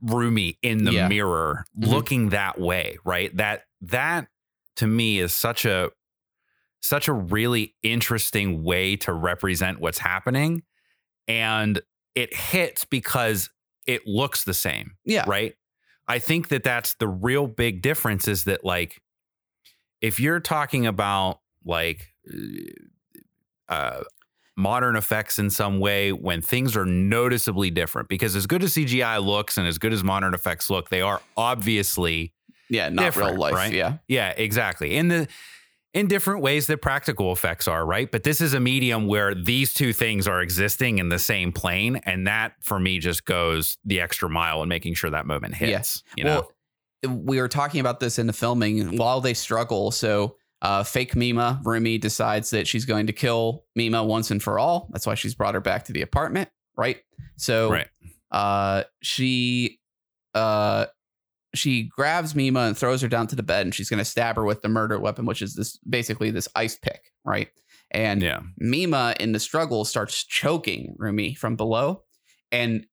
Rumi in the yeah. mirror looking mm-hmm. that way, right? That that to me is such a such a really interesting way to represent what's happening, and it hits because it looks the same. Yeah, right. I think that that's the real big difference, is that like if you're talking about like uh modern effects in some way, when things are noticeably different, because as good as C G I looks and as good as modern effects look, they are obviously yeah not real life, right? yeah yeah exactly in the in different ways that practical effects are, right? But this is a medium where these two things are existing in the same plane, and that for me just goes the extra mile in making sure that moment hits. Yes. You know, well, we were talking about this in the filming while they struggle. So Uh, fake Mima, Rumi, decides that she's going to kill Mima once and for all. That's why she's brought her back to the apartment, right? So right. Uh, she uh, she grabs Mima and throws her down to the bed, and she's going to stab her with the murder weapon, which is this basically this ice pick, right? And yeah. Mima, in the struggle, starts choking Rumi from below. And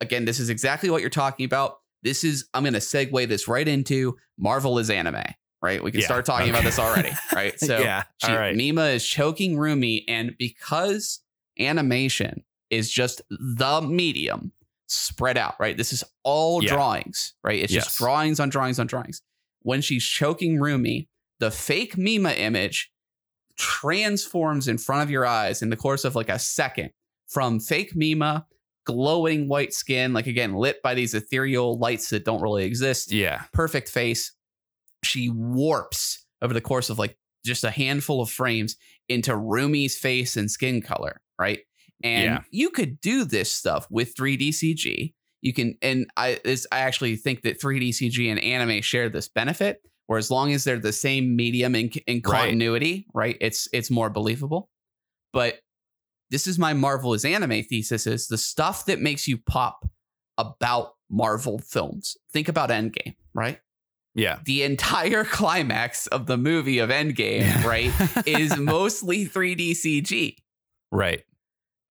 again, this is exactly what you're talking about. This is, I'm going to segue this right into Marvel is anime. Right. We can yeah, start talking okay. about this already. Right. So yeah, she, right. Mima is choking Rumi. And because animation is just the medium spread out. Right. This is all yeah. drawings. Right. It's yes. just drawings on drawings on drawings. When she's choking Rumi, the fake Mima image transforms in front of your eyes in the course of like a second from fake Mima, glowing white skin, like, again, lit by these ethereal lights that don't really exist. Yeah. Perfect face. She warps over the course of like just a handful of frames into Rumi's face and skin color, right? And yeah. you could do this stuff with three D C G. You can, and I, this, I actually think that three D C G and anime share this benefit, where as long as they're the same medium in, in continuity, right. right? It's it's more believable. But this is my Marvel is anime thesis, is the stuff that makes you pop about Marvel films. Think about Endgame, right? Yeah. The entire climax of the movie of Endgame, yeah. right, is mostly three D C G. Right.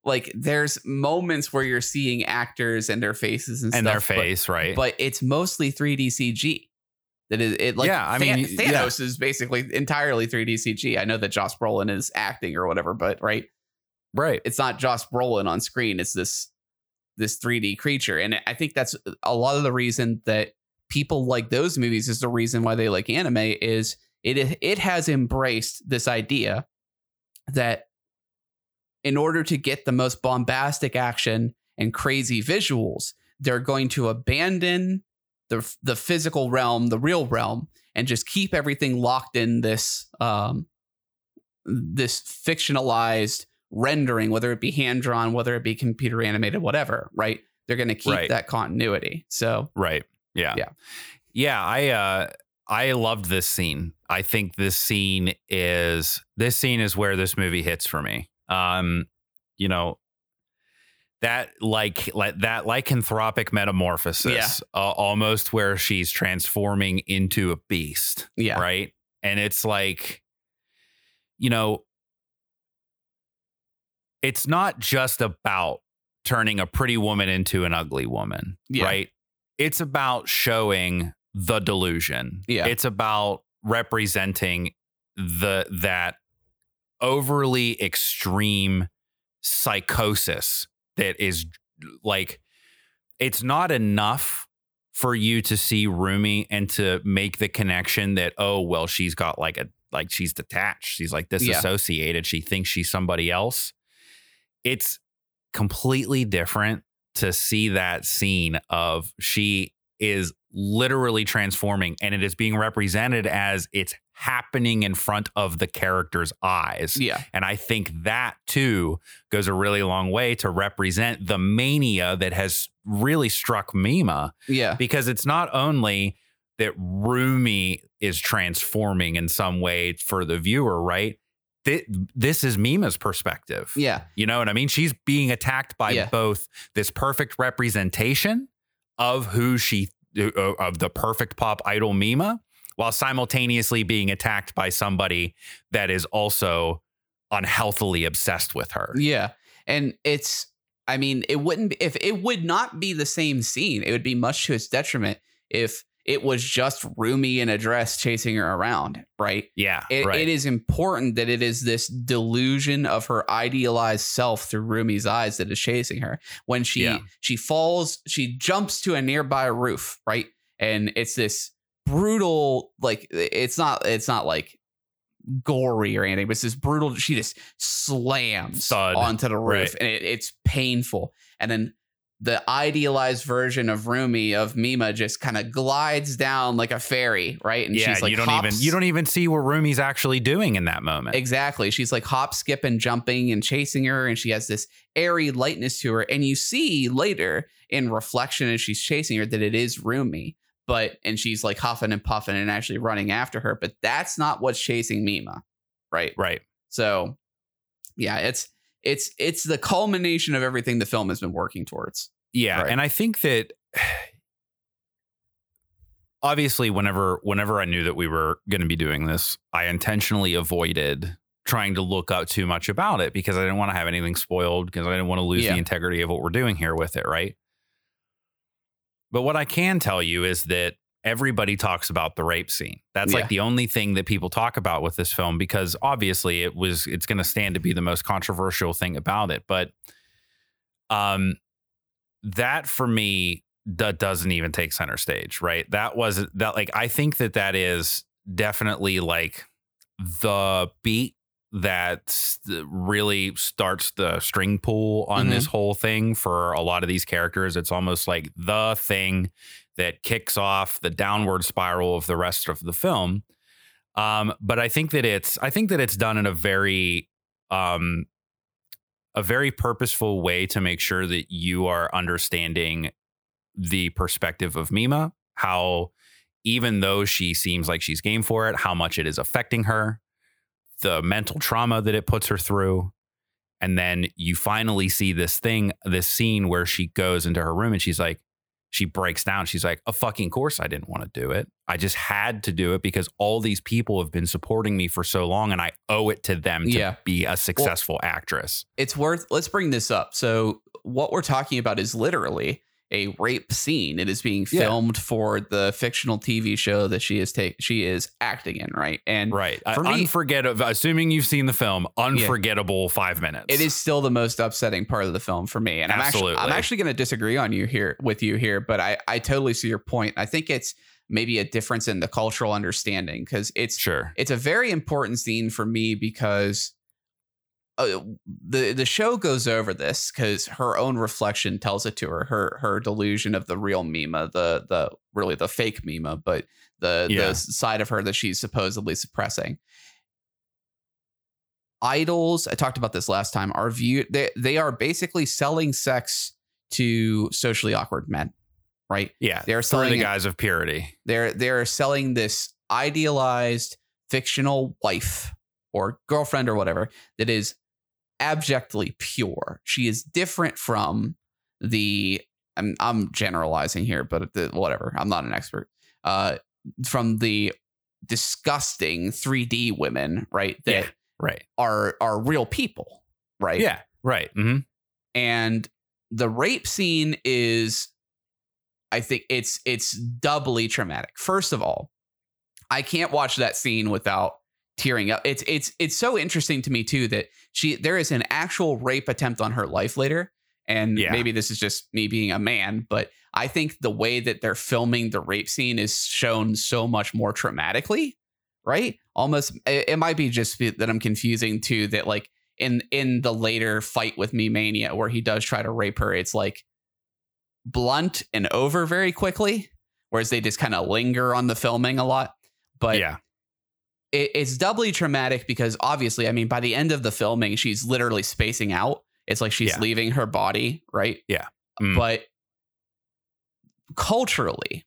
Like, there's moments where you're seeing actors and their faces and, and stuff. And their face, but, right. But it's mostly three D C G. That is, it like yeah, I Than- mean, Thanos yeah. is basically entirely three D C G. I know that Josh Brolin is acting or whatever, but right. Right. It's not Josh Brolin on screen. It's this this three D creature. And I think that's a lot of the reason that people like those movies, is the reason why they like anime, is it it has embraced this idea that in order to get the most bombastic action and crazy visuals, they're going to abandon the the physical realm, the real realm, and just keep everything locked in this um, this fictionalized rendering, whether it be hand drawn, whether it be computer animated, whatever, right? They're going to keep right. that continuity. So right. Yeah. Yeah. Yeah. I, uh, I loved this scene. I think this scene is, this scene is where this movie hits for me. Um, you know, that like, like that lycanthropic metamorphosis, yeah. uh, almost where she's transforming into a beast. Yeah. Right. And it's like, you know, it's not just about turning a pretty woman into an ugly woman, yeah. right? It's about showing the delusion. Yeah. It's about representing the that overly extreme psychosis that is like, it's not enough for you to see Rumi and to make the connection that, oh, well, she's got like a, like she's detached. She's like disassociated. Yeah. She thinks she's somebody else. It's completely different to see that scene of she is literally transforming, and it is being represented as it's happening in front of the character's eyes. Yeah. And I think that too goes a really long way to represent the mania that has really struck Mima. Yeah. Because it's not only that Rumi is transforming in some way for the viewer, right? This is Mima's perspective. Yeah. You know what I mean? She's being attacked by yeah. both this perfect representation of who she, of the perfect pop idol Mima, while simultaneously being attacked by somebody that is also unhealthily obsessed with her. Yeah. And it's, I mean, it wouldn't, if it would not be the same scene, it would be much to its detriment if it was just Rumi in a dress chasing her around, right? Yeah, it, right. It is important that it is this delusion of her idealized self through Rumi's eyes that is chasing her. When she yeah. she falls, she jumps to a nearby roof, right? And it's this brutal, like it's not it's not like gory or anything, but it's this brutal. She just slams Thud. onto the roof, right. and it, it's painful. And then the idealized version of Rumi, of Mima, just kind of glides down like a fairy, right? And yeah, she's like, you don't hops. even you don't even see what Rumi's actually doing in that moment. Exactly. She's like hop, skip, and jumping and chasing her, and she has this airy lightness to her. And you see later in reflection as she's chasing her that it is Rumi, but and she's like huffing and puffing and actually running after her. But that's not what's chasing Mima, right? Right. So, yeah, it's. It's it's the culmination of everything the film has been working towards. Yeah. Right. And I think that obviously whenever whenever I knew that we were going to be doing this, I intentionally avoided trying to look up too much about it because I didn't want to have anything spoiled, because I didn't want to lose yeah. the integrity of what we're doing here with it. Right. But what I can tell you is that everybody talks about the rape scene. That's yeah. like the only thing that people talk about with this film, because obviously it was, it's going to stand to be the most controversial thing about it. But um, that for me, that doesn't even take center stage, right? That was that like, I think that that is definitely like the beat that st- really starts the string pull on mm-hmm. this whole thing for a lot of these characters. It's almost like the thing that kicks off the downward spiral of the rest of the film. Um, but I think that it's I think that it's done in a very um, a very purposeful way to make sure that you are understanding the perspective of Mima, how even though she seems like she's game for it, how much it is affecting her, the mental trauma that it puts her through. And then you finally see this thing, this scene where she goes into her room and she's like, she breaks down. She's like, of fucking course I didn't want to do it. I just had to do it because all these people have been supporting me for so long and I owe it to them to yeah. be a successful well, actress. It's worth, let's bring this up. So what we're talking about is literally a rape scene. It is being filmed yeah. for the fictional T V show that she is take she is acting in, right? And right, for uh, me, unforgettable. Assuming you've seen the film, unforgettable yeah. five minutes. It is still the most upsetting part of the film for me. And Absolutely. I'm actually I'm actually going to disagree on you here with you here, but I I totally see your point. I think it's maybe a difference in the cultural understanding because it's sure it's a very important scene for me because. Uh, the the show goes over this because her own reflection tells it to her, her her delusion of the real Mima, the the really the fake Mima, but the, yeah. the side of her that she's supposedly suppressing. Idols, I talked about this last time, are viewed, they, they are basically selling sex to socially awkward men, right? Yeah, they're selling the guise of purity. They're they're selling this idealized fictional wife or girlfriend or whatever that is abjectly pure. She is different from the I'm, I'm generalizing here, but the, whatever. I'm not an expert uh, from the disgusting three D women. Right. That yeah, right. are are real people. Right. Yeah. Right. Mm-hmm. And the rape scene is I think it's it's doubly traumatic. First of all, I can't watch that scene without tearing up. It's it's it's so interesting to me too that she there is an actual rape attempt on her life later, and yeah. maybe this is just me being a man, but I think the way that they're filming the rape scene is shown so much more traumatically, right? Almost it, it might be just that I'm confusing too that like in in the later fight with Me-Mania where he does try to rape her, it's like blunt and over very quickly, whereas they just kind of linger on the filming a lot, but yeah. It's doubly traumatic because obviously, I mean, by the end of the filming, she's literally spacing out. It's like she's yeah. leaving her body, right? Yeah. Mm. But culturally,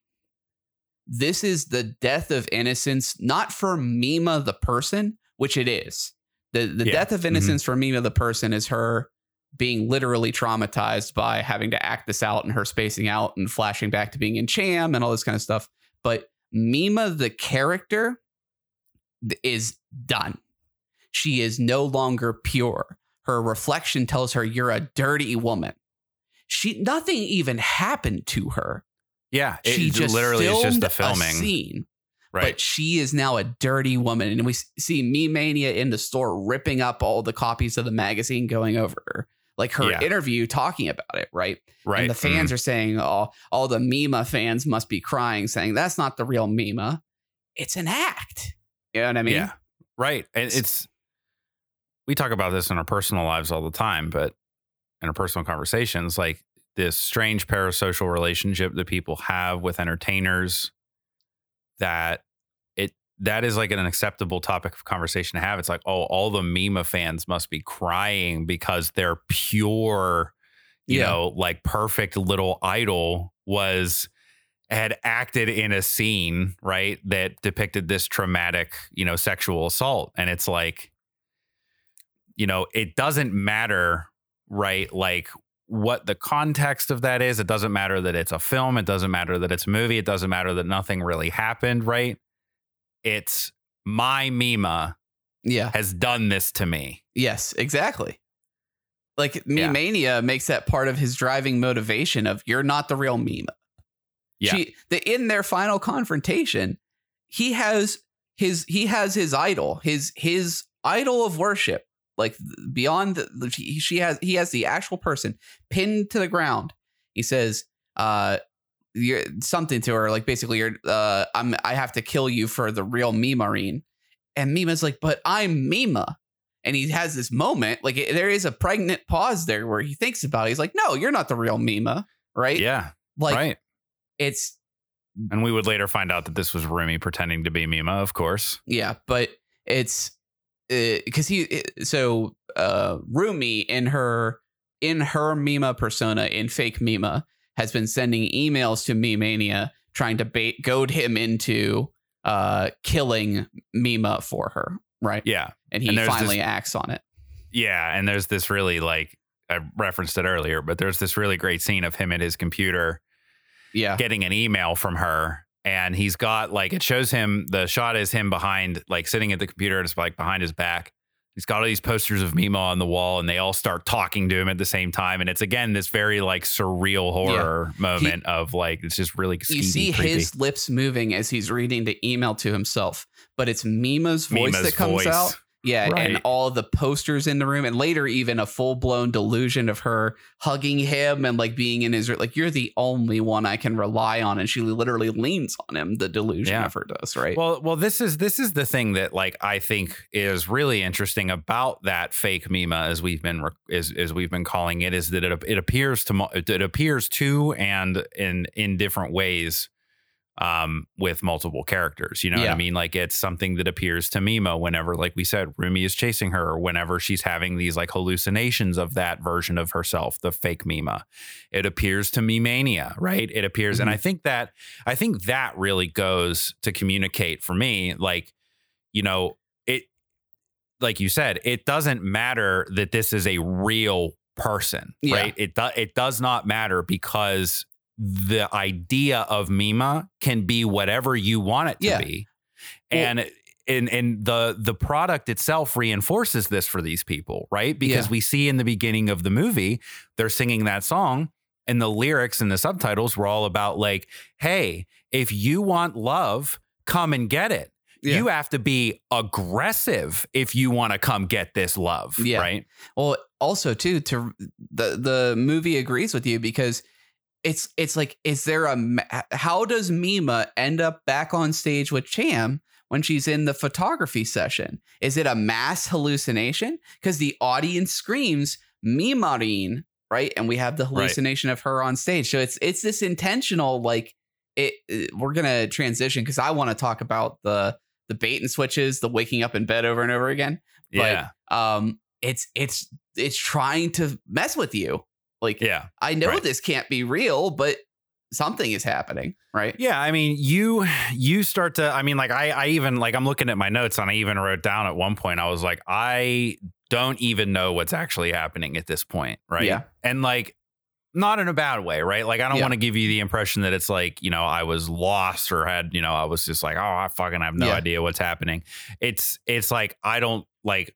this is the death of innocence, not for Mima the person, which it is. The the yeah. death of innocence mm-hmm. for Mima the person is her being literally traumatized by having to act this out and her spacing out and flashing back to being in Cham and all this kind of stuff. But Mima the character is done. She is no longer pure. Her reflection tells her you're a dirty woman. She nothing even happened to her. Yeah, it she just literally is just the filming scene. Right. But she is now a dirty woman, and we see Me-Mania in the store ripping up all the copies of the magazine going over her. Like her yeah. interview talking about it, right? Right. And the fans mm-hmm. are saying, "Oh, all the Mima fans must be crying, saying that's not the real Mima. It's an act." You know what I mean? Yeah, right. And it's, we talk about this in our personal lives all the time, but in our personal conversations, like this strange parasocial relationship that people have with entertainers, that it, that is like an acceptable topic of conversation to have. It's like, oh, all the Mima fans must be crying because their pure, you yeah. know, like perfect little idol was had acted in a scene, right, that depicted this traumatic, you know, sexual assault. And it's like, you know, it doesn't matter, right, like what the context of that is. It doesn't matter that it's a film. It doesn't matter that it's a movie. It doesn't matter that nothing really happened, right? It's my Mima yeah. has done this to me. Yes, exactly. Like Me-Mania yeah. makes that part of his driving motivation of you're not the real Mima. Yeah. She, the, in their final confrontation, he has his he has his idol, his his idol of worship, like beyond the, she, she has he has the actual person pinned to the ground. He says uh, you're, something to her, like basically, you're uh, I'm I have to kill you for the real Mima-rine. And Mima's like, but I'm Mima. And he has this moment like it, there is a pregnant pause there where he thinks about it. He's like, no, you're not the real Mima. Right. Yeah. Like. Right. It's and we would later find out that this was Rumi pretending to be Mima, of course. Yeah, but it's because uh, he it, so uh, Rumi in her in her Mima persona in fake Mima has been sending emails to Me-Mania trying to bait goad him into uh, killing Mima for her. Right. Yeah. And he and finally this, acts on it. Yeah. And there's this really, like, I referenced it earlier, but there's this really great scene of him at his computer. Yeah. Getting an email from her. And he's got, like, it shows him, the shot is him behind, like, sitting at the computer. It's like behind his back. He's got all these posters of Mima on the wall, and they all start talking to him at the same time. And it's, again, this very, like, surreal horror yeah. moment he, of, like, it's just really skeevy, you see creepy. His lips moving as he's reading the email to himself. But it's Mima's voice Mima's that comes voice. out. Yeah, right. And all the posters in the room, and later even a full blown delusion of her hugging him and, like, being in his, like, you're the only one I can rely on. And she literally leans on him. The delusion yeah. of her does. Right. Well, well, this is this is the thing that, like, I think is really interesting about that fake Mima, as we've been as, as we've been calling it, is that it, it appears to it appears to and in in different ways. Um, with multiple characters, you know yeah. what I mean? Like, it's something that appears to Mima whenever, like we said, Rumi is chasing her, or whenever she's having these, like, hallucinations of that version of herself, the fake Mima. It appears to Me-Mania, right? It appears. Mm-hmm. And I think that, I think that really goes to communicate for me, like, you know, it, like you said, it doesn't matter that this is a real person, yeah. right? It, do, it does not matter, because the idea of Mima can be whatever you want it to yeah. be. And, well, and, and the, the product itself reinforces this for these people, right? Because yeah. we see in the beginning of the movie, they're singing that song, and the lyrics and the subtitles were all about, like, hey, if you want love, come and get it. Yeah. You have to be aggressive if you want to come get this love. Yeah. Right. Well, also too, to the, the movie agrees with you, because It's it's like, is there a how does Mima end up back on stage with Cham when she's in the photography session? Is it a mass hallucination? Because the audience screams Mima-rin, right? And we have the hallucination right. of her on stage. So it's it's this intentional, like, it, it we're going to transition, because I want to talk about the the bait and switches, the waking up in bed over and over again. Yeah. But um, it's it's it's trying to mess with you. Like, yeah, I know right. this can't be real, but something is happening, right? Yeah, I mean, you you start to, I mean, like, I, I even, like, I'm looking at my notes, and I even wrote down at one point, I was like, I don't even know what's actually happening at this point, right? Yeah. And, like, not in a bad way, right? Like, I don't yeah. want to give you the impression that it's like, you know, I was lost or had, you know, I was just like, oh, I fucking have no yeah. idea what's happening. It's, it's like, I don't, like,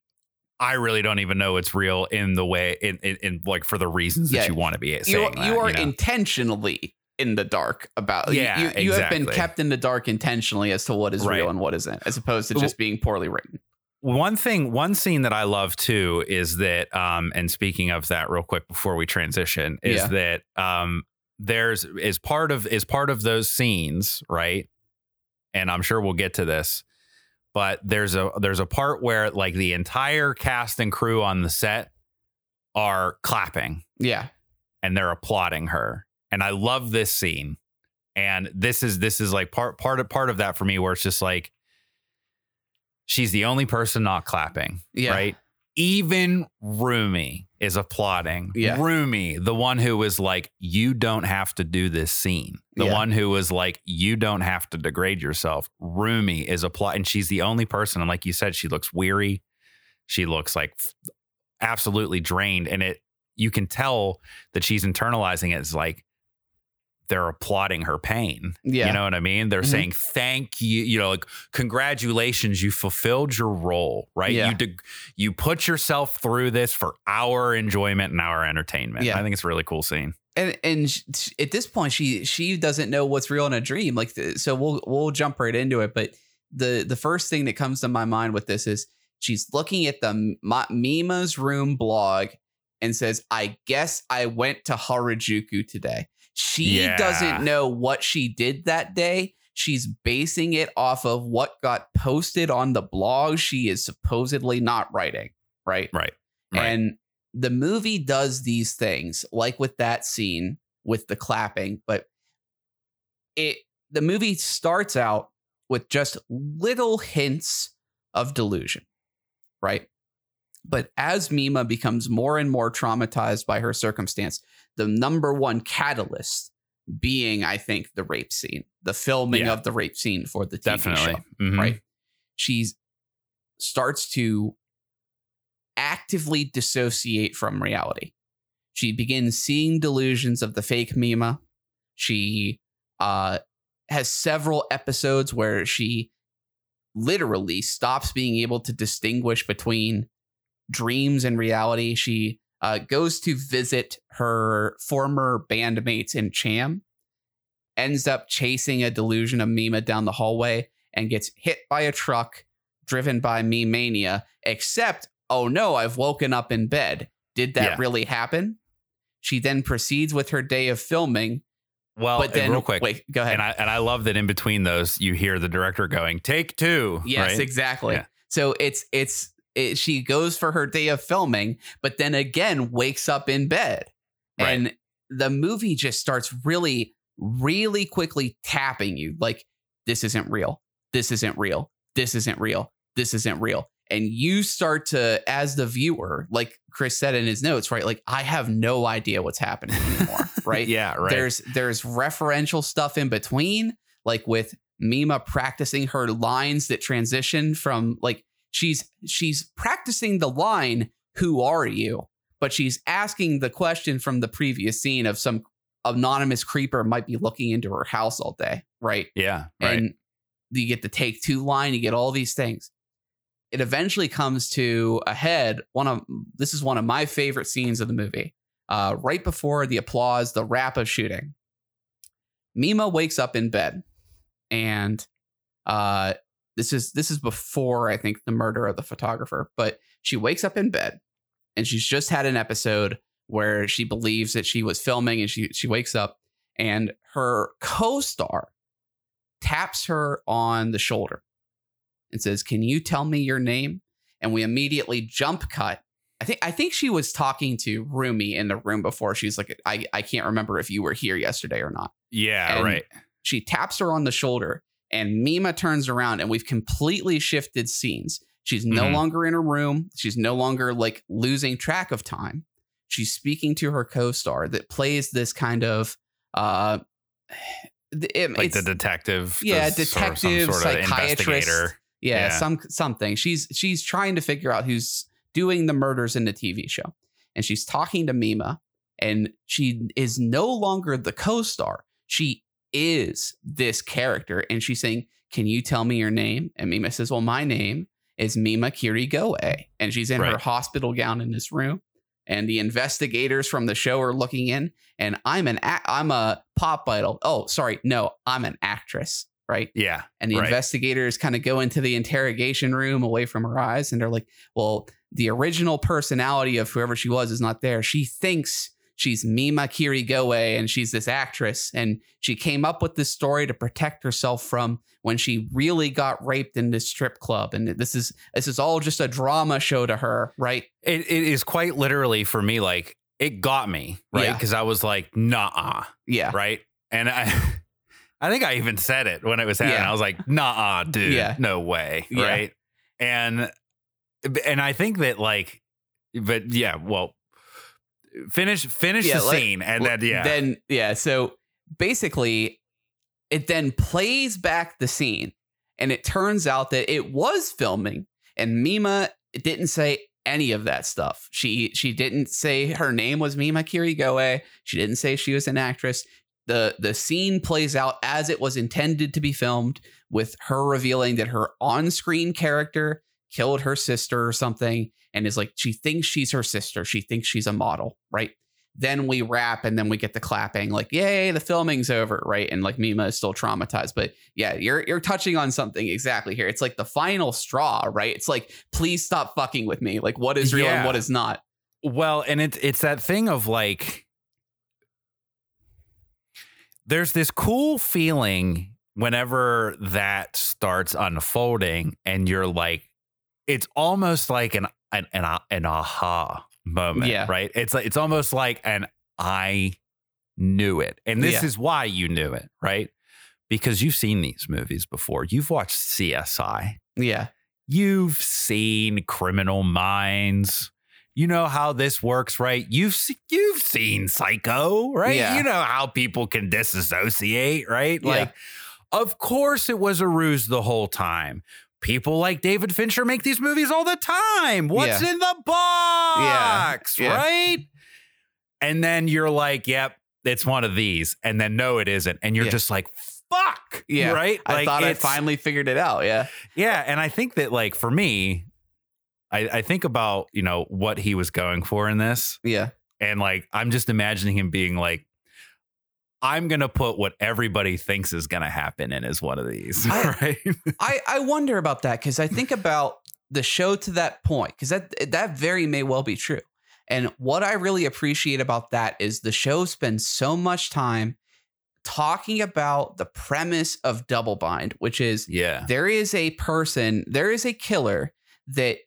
I really don't even know it's real in the way in, in, in like, for the reasons that yeah. you want to be saying. You, that, you are you know? intentionally in the dark about yeah, you, you, you exactly. have been kept in the dark intentionally as to what is right. real and what isn't, as opposed to just being poorly written. One thing, one scene that I love too is that, um, and speaking of that real quick before we transition, is yeah. that um, there's is part of is part of those scenes, right? And I'm sure we'll get to this. But there's a there's a part where, like, the entire cast and crew on the set are clapping. Yeah. And they're applauding her. And I love this scene. And this is this is like part part of part of that for me, where it's just like, she's the only person not clapping. Yeah. Right. Even Rumi is applauding. Yeah. Rumi, the one who was like, you don't have to do this scene. The yeah. one who was like, you don't have to degrade yourself. Rumi is applauding. And she's the only person. And like you said, she looks weary. She looks like absolutely drained. And it, you can tell that she's internalizing it. It's like, they're applauding her pain. Yeah. You know what I mean? They're mm-hmm. saying, thank you. You know, like, congratulations. You fulfilled your role, right? Yeah. You de- you put yourself through this for our enjoyment and our entertainment. Yeah. I think it's a really cool scene. And and sh- at this point, she she doesn't know what's real in a dream. Like, the, so we'll we'll jump right into it. But the the first thing that comes to my mind with this is she's looking at the my, Mima's Room blog and says, I guess I went to Harajuku today. She yeah. doesn't know what she did that day. She's basing it off of what got posted on the blog she is supposedly not writing. Right. Right. right. And the movie does these things, like with that scene with the clapping, but it, the movie starts out with just little hints of delusion. Right. But as Mima becomes more and more traumatized by her circumstance, the number one catalyst being, I think, the rape scene, the filming yeah. of the rape scene for the T V Definitely. show, mm-hmm. right? She starts to actively dissociate from reality. She begins seeing delusions of the fake Mima. She uh, has several episodes where she literally stops being able to distinguish between dreams and reality. She uh, goes to visit her former bandmates in Cham, ends up chasing a delusion of Mima down the hallway, and gets hit by a truck driven by Me-Mania, except, oh no, I've woken up in bed. Did that yeah. really happen? She then proceeds with her day of filming. Well, but then, real quick, wait, go ahead. And I, and I love that in between those, you hear the director going, take two. Yes, right? Exactly. Yeah. So it's it's it, she goes for her day of filming, but then again, wakes up in bed. Right. And the movie just starts really, really quickly tapping you like, this isn't real. This isn't real. This isn't real. This isn't real. And you start to, as the viewer, like Chris said in his notes, right? Like, I have no idea what's happening anymore, right? Yeah, right. There's there's referential stuff in between, like with Mima practicing her lines that transition from, like, she's she's practicing the line, who are you? But she's asking the question from the previous scene of some anonymous creeper might be looking into her house all day, right? Yeah, right. And you get the take two line, you get all these things. It eventually comes to a head. One of this is one of my favorite scenes of the movie. Uh, right before the applause, the wrap of shooting, Mima wakes up in bed, and uh, this is this is before I think the murder of the photographer. But she wakes up in bed, and she's just had an episode where she believes that she was filming, and she she wakes up, and her co-star taps her on the shoulder and says, can you tell me your name? And we immediately jump cut. I think I think she was talking to Rumi in the room before. She's like, I, I can't remember if you were here yesterday or not. Yeah, and right. She taps her on the shoulder and Mima turns around and we've completely shifted scenes. She's no mm-hmm. longer in her room. She's no longer like losing track of time. She's speaking to her co-star that plays this kind of... uh. It, like the detective. Yeah, the detective, sort of sort of psychiatrist. Yeah, yeah, some something. She's she's trying to figure out who's doing the murders in the T V show. And she's talking to Mima, and she is no longer the co-star. She is this character. And she's saying, can you tell me your name? And Mima says, well, my name is Mima Kirigoe. And she's in right. her hospital gown in this room. And the investigators from the show are looking in. And I'm an a- I'm a pop idol. Oh, sorry. No, I'm an actress. Right. Yeah. And the right. investigators kind of go into the interrogation room away from her eyes. And they're like, well, the original personality of whoever she was is not there. She thinks she's Mima Kirigoe and she's this actress. And she came up with this story to protect herself from when she really got raped in this strip club. And this is this is all just a drama show to her. Right. It, it is quite literally for me, like it got me. Right. Yeah. Because I was like, nah. Yeah. Right. And I. I think I even said it when it was happening. Yeah. I was like, nah, dude, yeah. no way. Yeah. Right. And, and I think that like, but yeah, well, finish, finish yeah, the like, scene. And then, yeah, then, yeah. So basically it then plays back the scene and it turns out that it was filming and Mima didn't say any of that stuff. She, she didn't say her name was Mima Kirigoe. She didn't say she was an actress. The the scene plays out as it was intended to be filmed, with her revealing that her on-screen character killed her sister or something. And is like, she thinks she's her sister. She thinks she's a model. Right. Then we wrap and then we get the clapping like, yay, the filming's over. Right. And like Mima is still traumatized. But yeah, you're you're touching on something exactly here. It's like the final straw. Right. It's like, please stop fucking with me. Like what is real yeah. and what is not. Well, and it's it's that thing of like. There's this cool feeling whenever that starts unfolding and you're like, it's almost like an an an, an aha moment, yeah. right? It's like, it's almost like an I knew it. And this yeah. is why you knew it, right? Because you've seen these movies before. You've watched C S I. Yeah. You've seen Criminal Minds. You know how this works, right? You've you've seen Psycho, right? Yeah. You know how people can disassociate, right? Yeah. Like, of course it was a ruse the whole time. people like David Fincher make these movies all the time. What's yeah. in the box, yeah. Yeah. right? And then you're like, yep, it's one of these. And then no, it isn't. And you're yeah. just like, fuck. Yeah. Right. I like, thought I finally figured it out. Yeah. Yeah. And I think that, like, for me, I, I think about, you know, what he was going for in this. Yeah. And like, I'm just imagining him being like, I'm going to put what everybody thinks is going to happen in as one of these. I, right. I, I wonder about that, because I think about the show to that point, because that that very may well be true. And what I really appreciate about that is the show spends so much time talking about the premise of Double Bind, which is yeah. there is a person, there is a killer that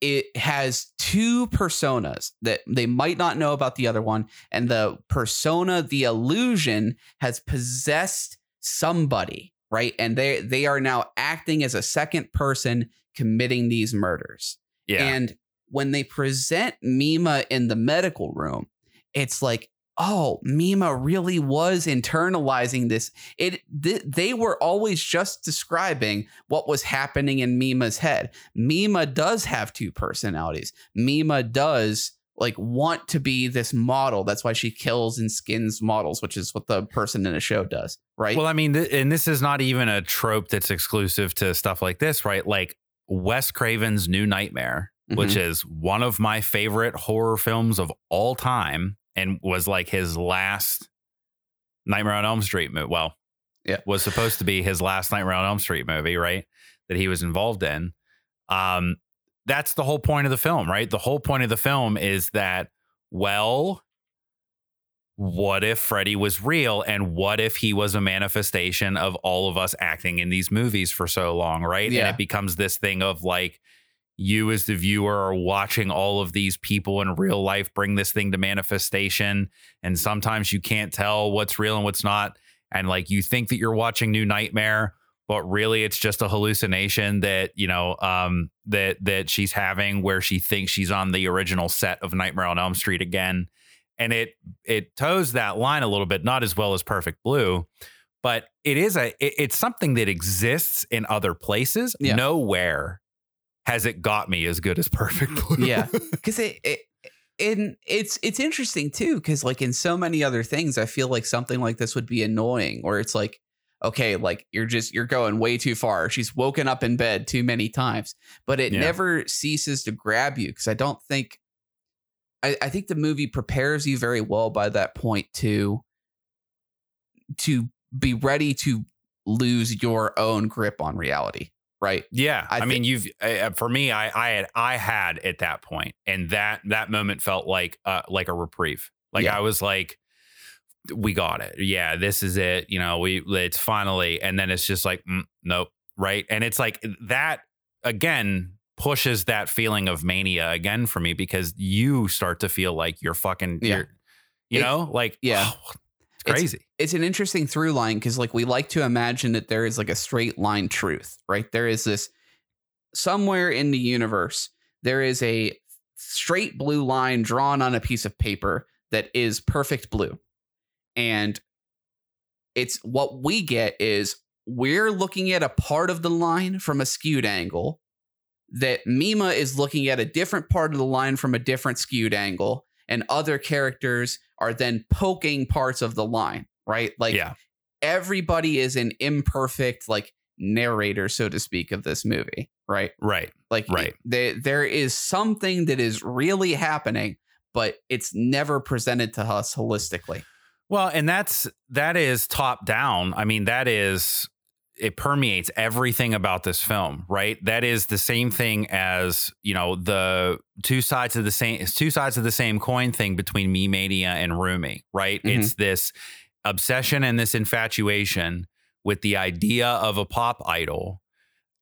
it has two personas that they might not know about the other one. And the persona, the illusion, has possessed somebody, right? And they, they are now acting as a second person committing these murders. Yeah. And when they present Mima in the medical room, it's like, oh, Mima really was internalizing this. It th- They were always just describing what was happening in Mima's head. Mima does have two personalities. Mima does like want to be this model. That's why she kills and skins models, which is what the person in a show does, right? Well, I mean, th- and this is not even a trope that's exclusive to stuff like this, right? Like Wes Craven's New Nightmare, Mm-hmm. which is one of my favorite horror films of all time, and was like his last Nightmare on Elm Street movie. Well, yeah, was supposed to be his last Nightmare on Elm Street movie, right? That he was involved in. Um, that's the whole point of the film, right? The whole point of the film is that, well, what if Freddy was real, and what if he was a manifestation of all of us acting in these movies for so long, right? Yeah. And it becomes this thing of like, you as the viewer are watching all of these people in real life bring this thing to manifestation. And sometimes you can't tell what's real and what's not. And like, you think that you're watching New Nightmare, but really it's just a hallucination that, you know, um, that, that she's having, where she thinks she's on the original set of Nightmare on Elm Street again. And it, it toes that line a little bit, not as well as Perfect Blue, but it is a, it, it's something that exists in other places. Yeah. Nowhere has it got me as good as Perfect Blue. Yeah, because it, it it it's it's interesting too, because like in so many other things, I feel like something like this would be annoying, where it's like, okay, like you're just you're going way too far. She's woken up in bed too many times, but it yeah. never ceases to grab you, because I don't think I, I think the movie prepares you very well by that point to to be ready to lose your own grip on reality. Right. Yeah. I, I mean, you've uh, for me, I, I had I had at that point, and that that moment felt like uh, like a reprieve. Like yeah. I was like, we got it. Yeah, this is it. You know, we it's finally. And then it's just like, mm, nope. Right. And it's like that again pushes that feeling of mania again for me, because you start to feel like you're fucking, yeah. you're, you it, know, like, yeah. Oh, crazy. It's, it's an interesting through line, because like we like to imagine that there is like a straight line truth, right? There is this somewhere in the universe, there is a straight blue line drawn on a piece of paper that is perfect blue. And it's what we get is we're looking at a part of the line from a skewed angle, that Mima is looking at a different part of the line from a different skewed angle, and other characters are then poking parts of the line, right? Like yeah. everybody is an imperfect, like, narrator, so to speak, of this movie, right? Right. Like right. They, there is something that is really happening, but it's never presented to us holistically. Well, and that's that is top down. I mean, that is it permeates everything about this film, right? That is the same thing as, you know, the two sides of the same two sides of the same coin thing between Me-Mania and Rumi, right? Mm-hmm. It's this obsession and this infatuation with the idea of a pop idol.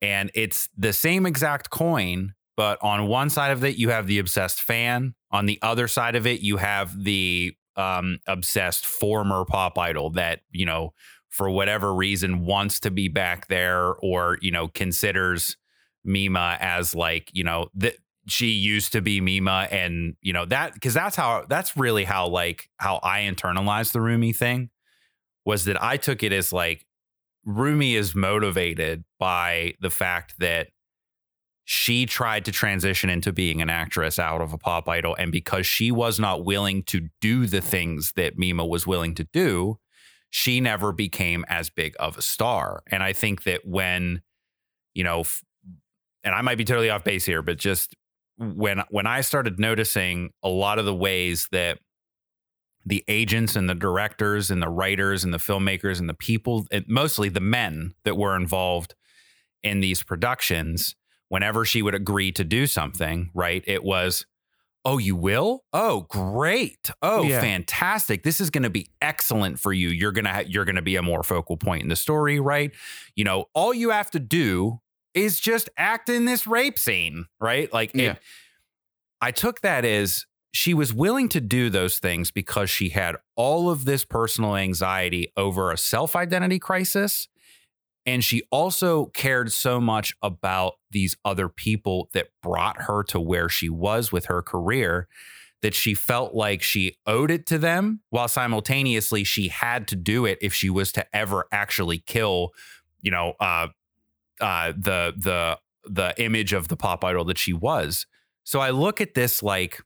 And it's the same exact coin, but on one side of it, you have the obsessed fan. On the other side of it, you have the um, obsessed former pop idol that, you know, for whatever reason wants to be back there, or, you know, considers Mima as like, you know, that she used to be Mima. And, you know, that, cause that's how, that's really how, like how I internalized the Rumi thing, was that I took it as like, Rumi is motivated by the fact that she tried to transition into being an actress out of a pop idol. And because she was not willing to do the things that Mima was willing to do, she never became as big of a star. And I think that when, you know, and I might be totally off base here, but just when when I started noticing a lot of the ways that the agents and the directors and the writers and the filmmakers and the people, and mostly the men that were involved in these productions, whenever she would agree to do something, right, it was, oh, you will? Oh, great. Oh, yeah. Fantastic. This is going to be excellent for you. You're going to ha- you're going to be a more focal point in the story, right? You know, all you have to do is just act in this rape scene, right? Like, yeah. it, I took that as she was willing to do those things because she had all of this personal anxiety over a self-identity crisis. And she also cared so much about these other people that brought her to where she was with her career that she felt like she owed it to them, while simultaneously she had to do it if she was to ever actually kill, you know, uh, uh, the the the image of the pop idol that she was. So I look at this like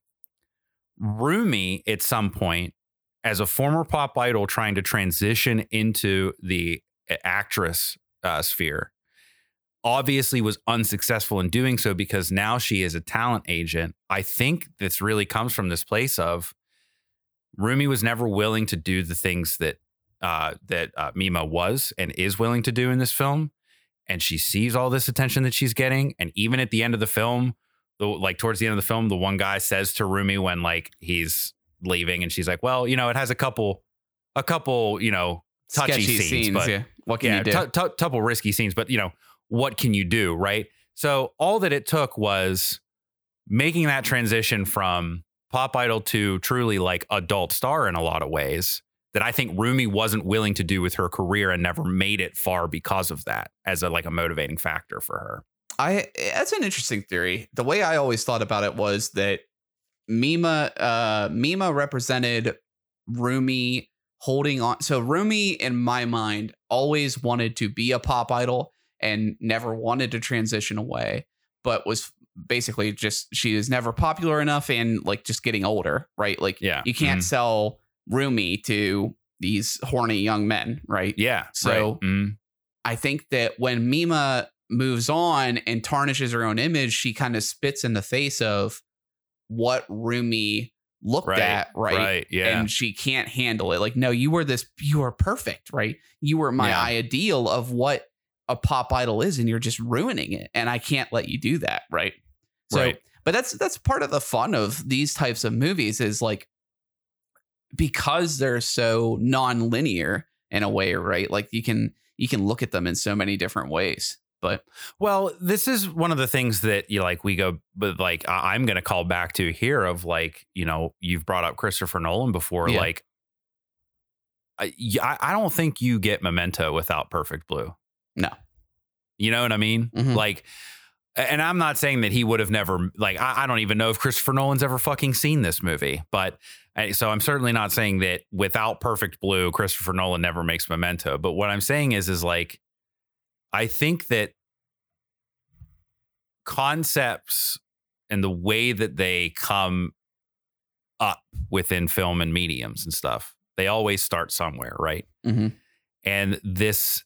Rumi at some point as a former pop idol trying to transition into the actress Uh, sphere, obviously was unsuccessful in doing so because now she is a talent agent. I think this really comes from this place of Rumi was never willing to do the things that uh, that uh, Mima was and is willing to do in this film. And she sees all this attention that she's getting. And even at the end of the film, the, like towards the end of the film, the one guy says to Rumi when like he's leaving and she's like, well, you know, it has a couple, a couple, you know, touchy Sketchy scenes, scenes but yeah. What can yeah, you do? T- t- couple risky scenes, but you know, what can you do, right? So all that it took was making that transition from pop idol to truly like adult star in a lot of ways that I think Rumi wasn't willing to do with her career and never made it far because of that as a, like a motivating factor for her. I, that's an interesting theory. The way I always thought about it was that Mima, uh, Mima represented Rumi holding on. So Rumi, in my mind, always wanted to be a pop idol and never wanted to transition away, but was basically just, she is never popular enough and like just getting older, right? Like yeah. you can't mm-hmm. sell Rumi to these horny young men, right? Yeah. So right. Mm-hmm. I think that when Mima moves on and tarnishes her own image, she kind of spits in the face of what Rumi looked right, at right? right yeah and she can't handle it. Like, no, you were this you are perfect, right? You were my yeah. ideal of what a pop idol is, and you're just ruining it, and I can't let you do that, right? So right. but that's that's part of the fun of these types of movies is like, because they're so non-linear in a way, right? Like you can you can look at them in so many different ways. But well, this is one of the things that you like, we go, but like, I'm going to call back to here of like, you know, you've brought up Christopher Nolan before. Yeah. Like, I, I don't think you get Memento without Perfect Blue. No. You know what I mean? Mm-hmm. Like, and I'm not saying that he would have never, like, I, I don't even know if Christopher Nolan's ever fucking seen this movie, but so I'm certainly not saying that without Perfect Blue, Christopher Nolan never makes Memento. But what I'm saying is, is like, I think that concepts and the way that they come up within film and mediums and stuff, they always start somewhere, right? Mm-hmm. And this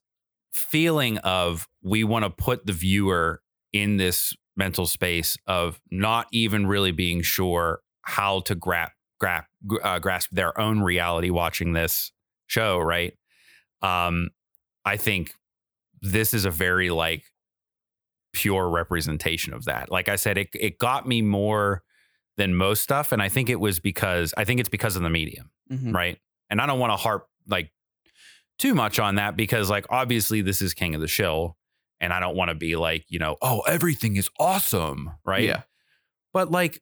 feeling of we want to put the viewer in this mental space of not even really being sure how to grasp, grasp, uh, grasp their own reality watching this show, right? Um, I think... this is a very like pure representation of that. Like I said, it it got me more than most stuff. And I think it was because I think it's because of the medium. Mm-hmm. Right. And I don't want to harp like too much on that because like, obviously this is King of the Shill and I don't want to be like, you know, oh, everything is awesome. Right. Yeah. But like,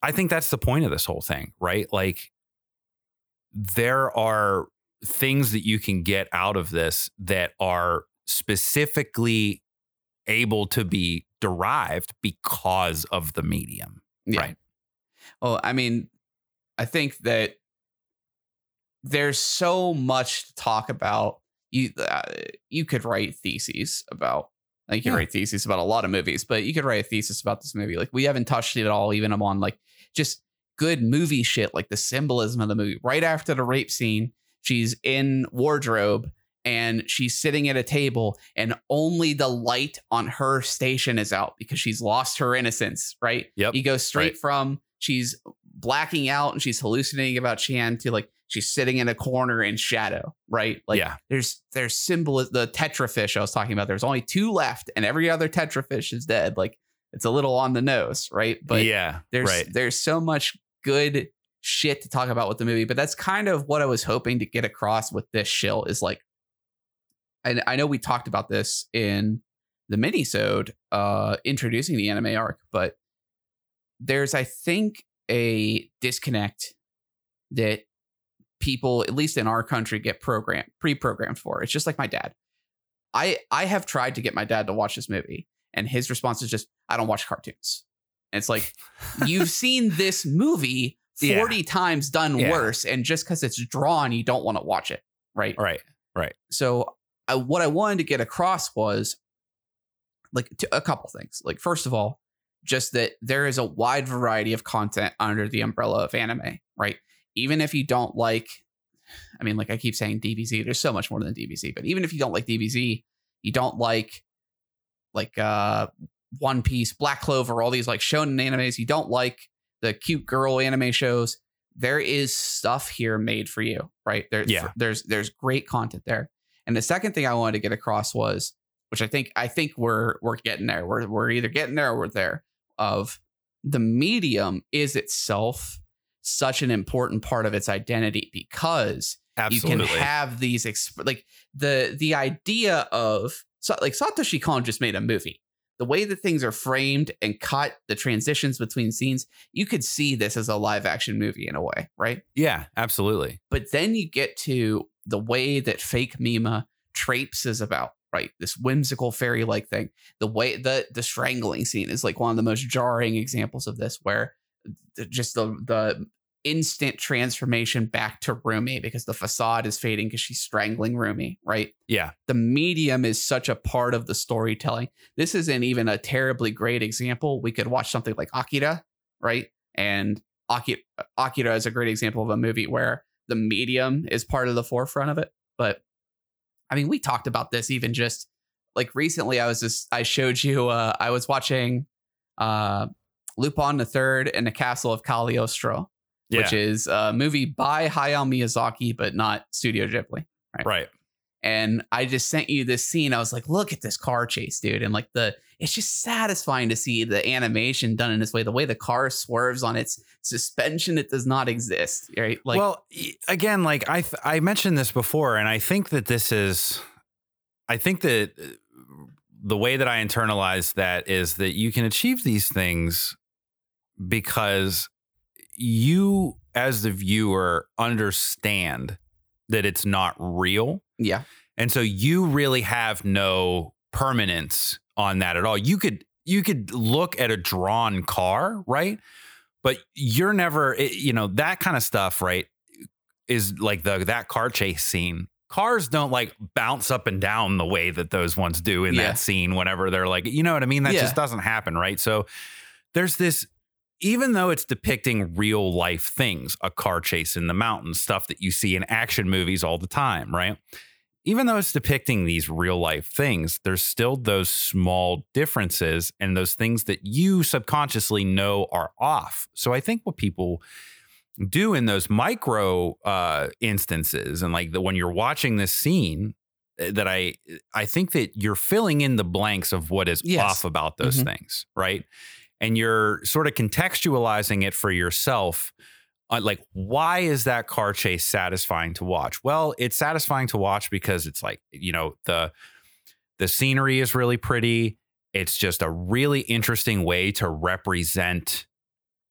I think that's the point of this whole thing, right? Like there are things that you can get out of this that are specifically able to be derived because of the medium. Yeah. Right. Well, I mean, I think that there's so much to talk about you uh, you could write theses about. Like, you yeah. write theses about a lot of movies, but you could write a thesis about this movie. Like, we haven't touched it at all, even on like just good movie shit, like the symbolism of the movie. Right after the rape scene, she's in wardrobe and she's sitting at a table, and only the light on her station is out because she's lost her innocence. Right. Yep. You go straight right. from she's blacking out and she's hallucinating about Cham to like she's sitting in a corner in shadow. Right. Like yeah. there's there's symbol. The tetrafish I was talking about. There's only two left and every other tetrafish is dead. Like, it's a little on the nose. Right. But yeah, there's right. there's so much good shit to talk about with the movie. But that's kind of what I was hoping to get across with this shill is like. And I know we talked about this in the minisode uh, introducing the anime arc, but there's, I think, a disconnect that people, at least in our country, get programmed, pre-programmed for. It's just like my dad. I I have tried to get my dad to watch this movie, and his response is just, I don't watch cartoons. And it's like, you've seen this movie forty yeah. times done yeah. worse, and just because it's drawn, you don't want to watch it. Right. Right. Right. So I, what I wanted to get across was like t- a couple things. Like, first of all, just that there is a wide variety of content under the umbrella of anime, right? Even if you don't like, I mean, like I keep saying D B Z, there's so much more than D B Z, but even if you don't like D B Z, you don't like like uh, One Piece, Black Clover, all these like shonen animes, you don't like the cute girl anime shows, there is stuff here made for you, right? There, yeah. There's there's great content there. And the second thing I wanted to get across was, which I think I think we're we're getting there. We're we're either getting there or we're there. Of the medium is itself such an important part of its identity because Absolutely. You can have these exp- like the the idea of so, like Satoshi Kon just made a movie. The way that things are framed and cut, the transitions between scenes, you could see this as a live action movie in a way, right? Yeah, absolutely. But then you get to the way that fake Mima traipses about, right? This whimsical fairy like thing. The way the the strangling scene is like one of the most jarring examples of this, where the, just the the instant transformation back to Rumi because the facade is fading because she's strangling Rumi, right? Yeah. The medium is such a part of the storytelling. This isn't even a terribly great example. We could watch something like Akira, right? And Akira, Akira is a great example of a movie where the medium is part of the forefront of it. But I mean, we talked about this even just like recently. I was just I showed you uh, I was watching uh, Lupin the Third and the Castle of Cagliostro. Yeah. Which is a movie by Hayao Miyazaki, but not Studio Ghibli. Right? right. And I just sent you this scene. I was like, look at this car chase, dude. And like the it's just satisfying to see the animation done in this way, the way the car swerves on its suspension. It does not exist. Right. Like, well, again, like I th- I mentioned this before, and I think that this is I think that the way that I internalize that is that you can achieve these things because you as the viewer understand that it's not real. Yeah. And so you really have no permanence on that at all. You could you could look at a drawn car, right? But you're never, it, you know, that kind of stuff, right, is like the that car chase scene. Cars don't like bounce up and down the way that those ones do in yeah. that scene whenever they're like, you know what I mean? That yeah. just doesn't happen, right? So there's this. Even though it's depicting real life things, a car chase in the mountains, stuff that you see in action movies all the time, right? Even though it's depicting these real life things, there's still those small differences and those things that you subconsciously know are off. So I think what people do in those micro uh, instances and like the, when you're watching this scene that I, I think that you're filling in the blanks of what is yes. off about those mm-hmm. things, right? And you're sort of contextualizing it for yourself. Uh, like, why is that car chase satisfying to watch? Well, it's satisfying to watch because it's like, you know, the the scenery is really pretty. It's just a really interesting way to represent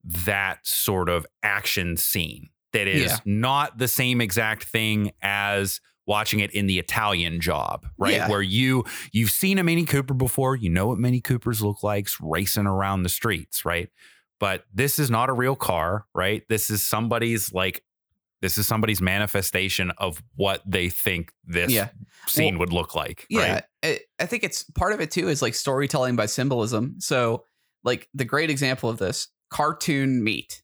that sort of action scene that is yeah. not the same exact thing as watching it in the Italian Job, right? Yeah. Where you, you've seen a Mini Cooper before, you know what Mini Coopers look like racing around the streets, right? But this is not a real car, right? This is somebody's like This is somebody's manifestation of what they think this yeah. scene well, would look like. Yeah. Right? I think it's part of it too is like storytelling by symbolism. So like the great example of this, cartoon meat.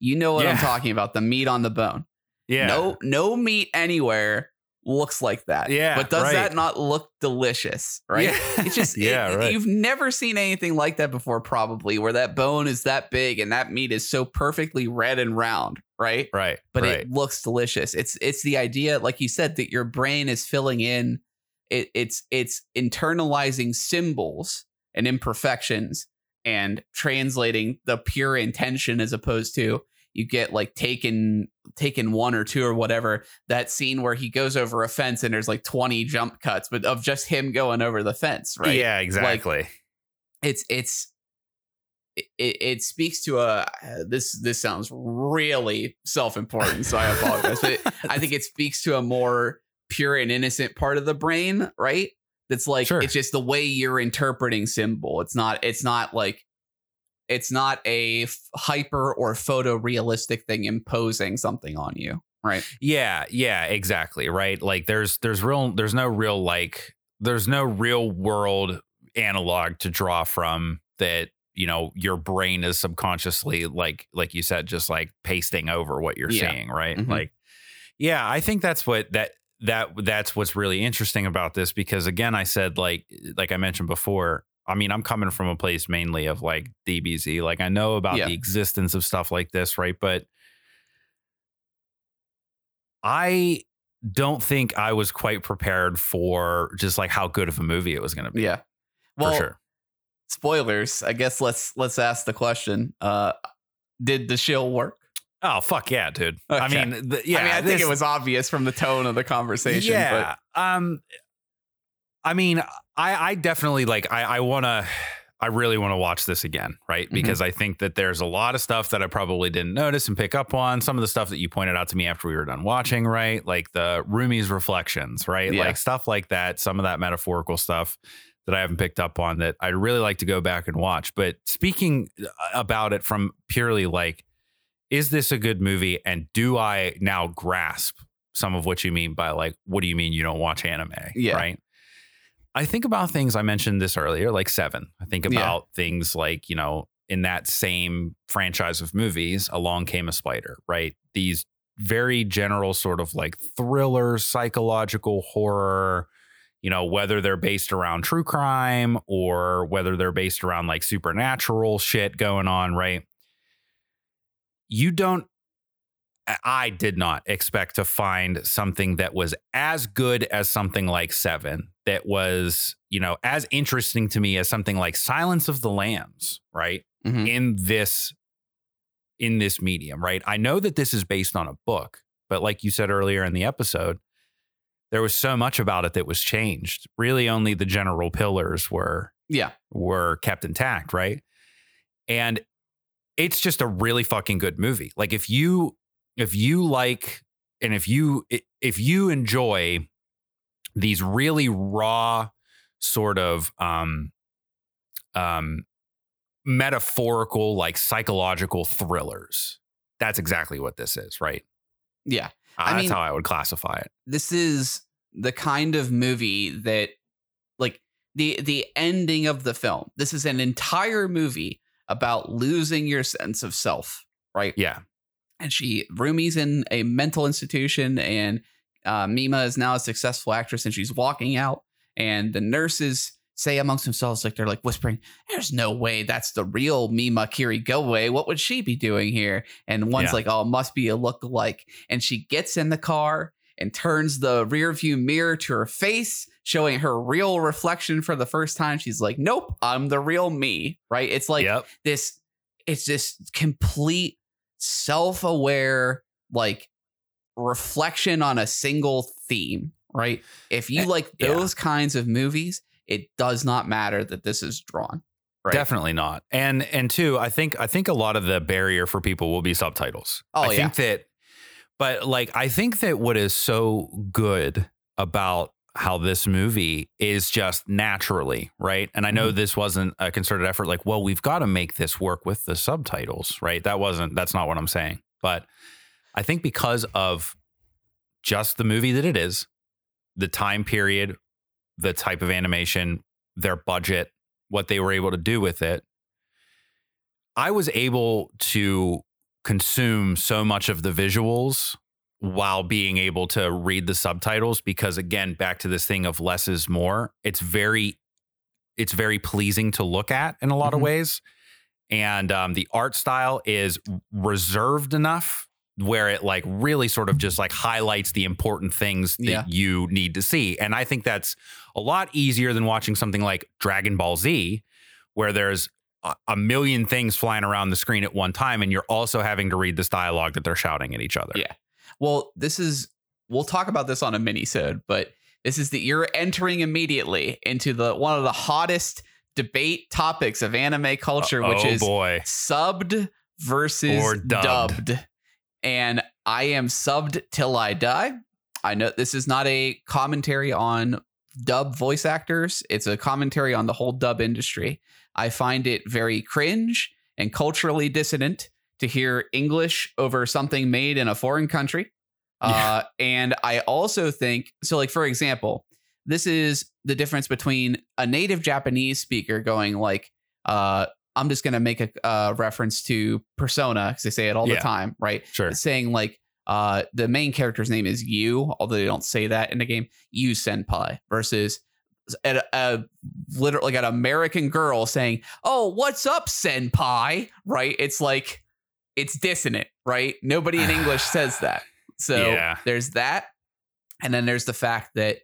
You know what yeah. I'm talking about. The meat on the bone. Yeah. No, no meat anywhere looks like that. Yeah. But does right. that not look delicious? Right. Yeah. It's just, yeah, it, right. you've never seen anything like that before, probably, where that bone is that big and that meat is so perfectly red and round. Right. Right. But right. it looks delicious. It's it's the idea, like you said, that your brain is filling in. It, it's it's internalizing symbols and imperfections and translating the pure intention, as opposed to you get like taken taken one or two or whatever. That scene where he goes over a fence and there's like twenty jump cuts, but of just him going over the fence. Right. Yeah, exactly. Like, it's it's. It, it speaks to a this this sounds really self-important, so I apologize. But it, I think it speaks to a more pure and innocent part of the brain, right? That's like sure. it's just the way you're interpreting symbol. It's not it's not like it's not a f- hyper or photorealistic thing imposing something on you, right? Yeah, yeah, exactly, right? Like there's there's real there's no real like there's no real world analog to draw from that. You know, your brain is subconsciously like like you said, just like pasting over what you're yeah. seeing. Right. Mm-hmm. Like, yeah, I think that's what that that that's what's really interesting about this, because, again, I said, like like I mentioned before, I mean, I'm coming from a place mainly of like D B Z. Like, I know about yeah. the existence of stuff like this. Right. But I don't think I was quite prepared for just like how good of a movie it was going to be. Yeah, well, for sure. Spoilers, I guess. Let's let's ask the question. Uh, did the shill work? Oh, fuck yeah, dude. Okay. I mean, the, yeah, I mean, I this, think it was obvious from the tone of the conversation. Yeah. But. Um, I mean, I I definitely like I I want to I really want to watch this again, right? Because mm-hmm. I think that there's a lot of stuff that I probably didn't notice and pick up on. Some of the stuff that you pointed out to me after we were done watching, right? Like the Rumi's reflections, right? Yeah. Like stuff like that. Some of that metaphorical stuff that I haven't picked up on that I'd really like to go back and watch. But speaking about it from purely like, is this a good movie? And do I now grasp some of what you mean by like, what do you mean you don't watch anime? Yeah. Right. I think about things. I mentioned this earlier, like Seven. I think about yeah. things like, you know, in that same franchise of movies, Along Came a Spider, right? These very general sort of like thriller, psychological horror, you know, whether they're based around true crime or whether they're based around like supernatural shit going on, right? You don't, I did not expect to find something that was as good as something like Seven, that was, you know, as interesting to me as something like Silence of the Lambs, right? Mm-hmm. In this, in this medium, right? I know that this is based on a book, but like you said earlier in the episode, there was so much about it that was changed. Really, only the general pillars were yeah. were kept intact, right? And it's just a really fucking good movie. Like if you if you like and if you if you enjoy these really raw sort of um um metaphorical, like psychological thrillers, that's exactly what this is, right? Yeah. I That's mean, how I would classify it. This is the kind of movie that, like, the the ending of the film. This is an entire movie about losing your sense of self, right? Yeah. And she, Rumi's in a mental institution, and uh, Mima is now a successful actress, and she's walking out, and the nurses say amongst themselves, like, they're like whispering, there's no way that's the real Mima Kirigoe. What would she be doing here? And one's yeah. like, oh, must be a lookalike. And she gets in the car and turns the rear view mirror to her face, showing her real reflection for the first time. She's like, nope, I'm the real me. Right. It's like yep. this. It's this complete self-aware, like, reflection on a single theme. Right. If you like those yeah. kinds of movies, it does not matter that this is drawn. Right? Definitely not. And and two, I think I think a lot of the barrier for people will be subtitles. Oh, I yeah. think that. But like, I think that what is so good about how this movie is just naturally right. And I know mm-hmm. this wasn't a concerted effort like, well, we've got to make this work with the subtitles. Right. That wasn't that's not what I'm saying. But I think because of just the movie that it is, the time period, the type of animation, their budget, what they were able to do with it, I was able to consume so much of the visuals while being able to read the subtitles, because again, back to this thing of less is more, it's very, it's very pleasing to look at in a lot mm-hmm. of ways. And um, the art style is reserved enough where it like really sort of just like highlights the important things that yeah. you need to see. And I think that's a lot easier than watching something like Dragon Ball Z, where there's a million things flying around the screen at one time, and you're also having to read this dialogue that they're shouting at each other. Yeah. Well, this is, we'll talk about this on a mini-sode, but this is that you're entering immediately into the one of the hottest debate topics of anime culture, uh, which oh is boy. subbed versus or dubbed. dubbed. And I am subbed till I die. I know this is not a commentary on dub voice actors. It's a commentary on the whole dub industry. I find it very cringe and culturally dissonant to hear English over something made in a foreign country. Yeah. Uh, and I also think, so like, for example, this is the difference between a native Japanese speaker going like, uh, I'm just going to make a uh, reference to Persona because they say it all yeah. the time, right? Sure. Saying like, uh, the main character's name is Yu, although they don't say that in the game, Yu Senpai, versus at a, a literally like an American girl saying, "Oh, what's up, Senpai?" Right? It's like, it's dissonant, right? Nobody in English says that. So yeah. there's that. And then there's the fact that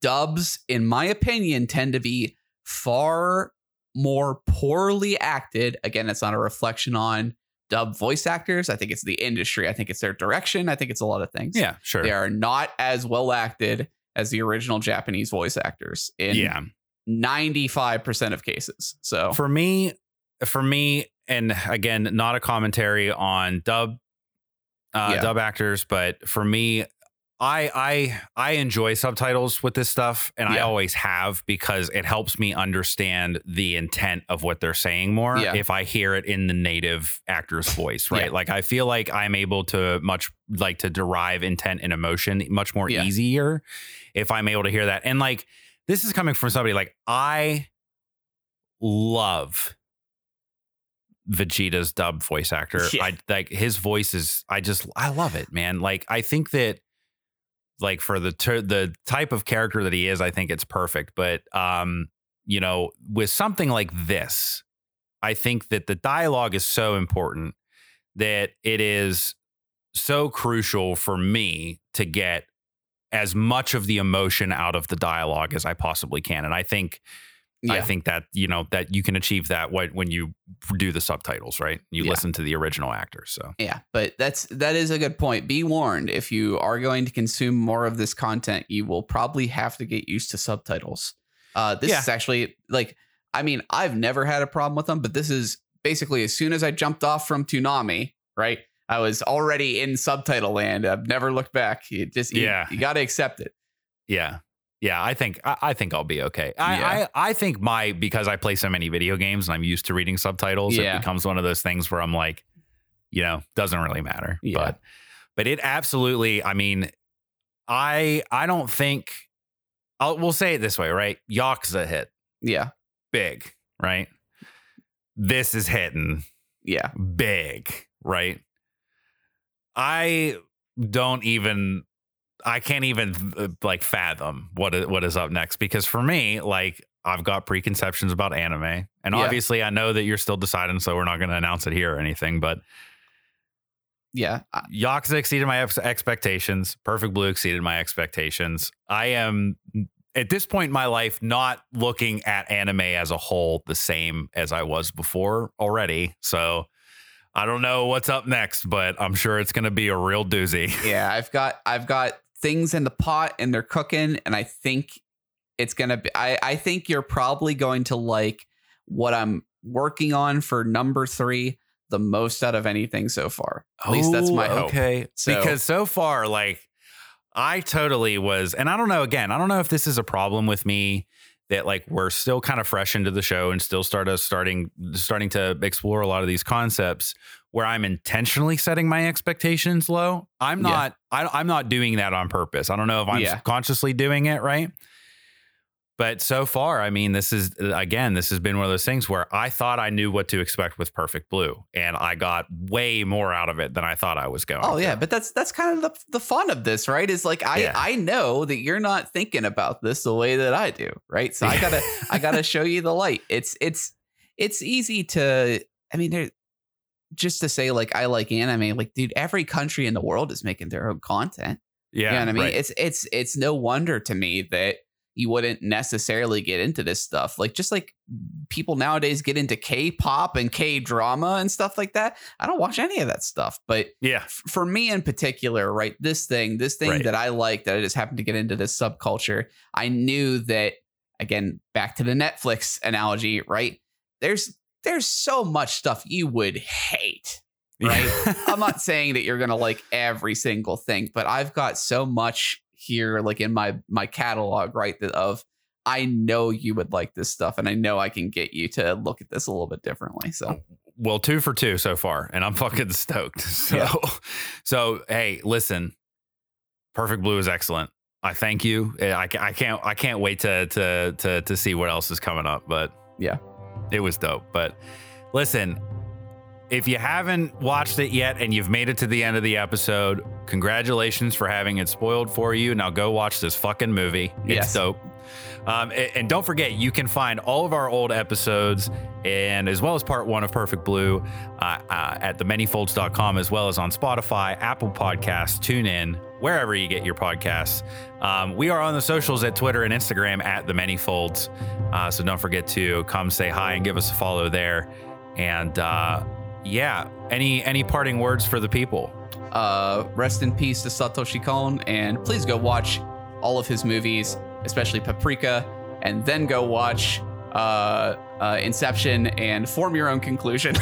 dubs, in my opinion, tend to be far more poorly acted. Again, it's not a reflection on dub voice actors. I think it's the industry. I think it's their direction. I think it's a lot of things. Yeah, sure. They are not as well acted as the original Japanese voice actors in yeah. ninety-five percent of cases. So for me, for me, and again, not a commentary on dub, uh, yeah. dub actors, but for me, I I I enjoy subtitles with this stuff, and yeah. I always have, because it helps me understand the intent of what they're saying more yeah. if I hear it in the native actor's voice, right? Yeah. Like, I feel like I'm able to much like to derive intent and emotion much more yeah. easier if I'm able to hear that. And like, this is coming from somebody like, I love Vegeta's dub voice actor. Yeah. I like his voice is I just I love it, man. Like, I think that, like, for the ter- the type of character that he is, I think it's perfect. But, um, you know, with something like this, I think that the dialogue is so important that it is so crucial for me to get as much of the emotion out of the dialogue as I possibly can. And I think yeah. I think that, you know, that you can achieve that when you do the subtitles, right? You yeah. listen to the original actors. So, yeah, but that's that is a good point. Be warned, if you are going to consume more of this content, you will probably have to get used to subtitles. Uh, this yeah. is actually like, I mean, I've never had a problem with them, but this is basically as soon as I jumped off from Toonami, right? I was already in subtitle land. I've never looked back. You just, you, yeah. you got to accept it. Yeah. Yeah, I think I, I think I'll be okay. I, yeah. I, I think my because I play so many video games and I'm used to reading subtitles, yeah. it becomes one of those things where I'm like, you know, doesn't really matter. Yeah. But but it absolutely, I mean, I I don't think I'll we'll say it this way, right? Yakuza hit. Yeah. Big, right? This is hitting. Yeah. Big, right? I don't even I can't even uh, like fathom what what is up next, because for me, like, I've got preconceptions about anime, and yeah. obviously I know that you're still deciding, so we're not going to announce it here or anything. But yeah, Yakuza exceeded my expectations. Perfect Blue exceeded my expectations. I am at this point in my life not looking at anime as a whole the same as I was before already. So I don't know what's up next, but I'm sure it's going to be a real doozy. Yeah, I've got I've got things in the pot and they're cooking, and I think it's going to be I, I think you're probably going to like what I'm working on for number three the most out of anything so far. At oh, least that's my hope. Okay. So, because so far, like, I totally was. And I don't know, again, I don't know if this is a problem with me, that like we're still kind of fresh into the show and still start us starting starting to explore a lot of these concepts, where I'm intentionally setting my expectations low. I'm not, yeah. I, I'm not doing that on purpose. I don't know if I'm yeah. consciously doing it. Right. But so far, I mean, this is, again, this has been one of those things where I thought I knew what to expect with Perfect Blue, and I got way more out of it than I thought I was going. Oh, yeah. But that's that's kind of the, the fun of this, right? Is like, I, yeah. I know that you're not thinking about this the way that I do, right? So I gotta I gotta show you the light. It's it's it's easy to, I mean, there, just to say, like, I like anime, like, dude, every country in the world is making their own content. Yeah. You know what I mean? Right. It's it's it's no wonder to me that you wouldn't necessarily get into this stuff. Like, just like people nowadays get into K-pop and K-drama and stuff like that. I don't watch any of that stuff, but yeah, f- for me in particular, right, this thing, this thing right. that I like, that I just happened to get into this subculture. I knew that, again, back to the Netflix analogy, right? There's, there's so much stuff you would hate, right? Yeah. I'm not saying that you're going to like every single thing, but I've got so much here, like in my my catalog, right, that of I know you would like this stuff, and I know I can get you to look at this a little bit differently. So, well, two for two so far, and I'm fucking stoked. So yeah. so hey, listen, Perfect Blue is excellent. I thank you. I, I can't I can't wait to to to to see what else is coming up. But yeah, it was dope. But listen, if you haven't watched it yet and you've made it to the end of the episode, congratulations for having it spoiled for you. Now go watch this fucking movie. It's yes. dope. Um, and, and don't forget, you can find all of our old episodes and as well as part one of Perfect Blue uh, uh, at the many folds dot com, as well as on Spotify, Apple Podcasts, TuneIn, wherever you get your podcasts. Um, we are on the socials at Twitter and Instagram at the many folds. Uh, so don't forget to come say hi and give us a follow there. And, uh, yeah, any any parting words for the people? Uh rest in peace to Satoshi Kon, and please go watch all of his movies, especially Paprika, and then go watch uh, uh Inception and form your own conclusion.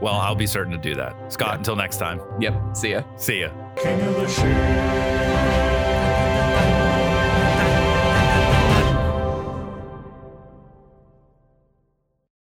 Well, I'll be certain to do that, Scott. Yeah. Until next time. Yep. See ya. See ya. King of the Shill.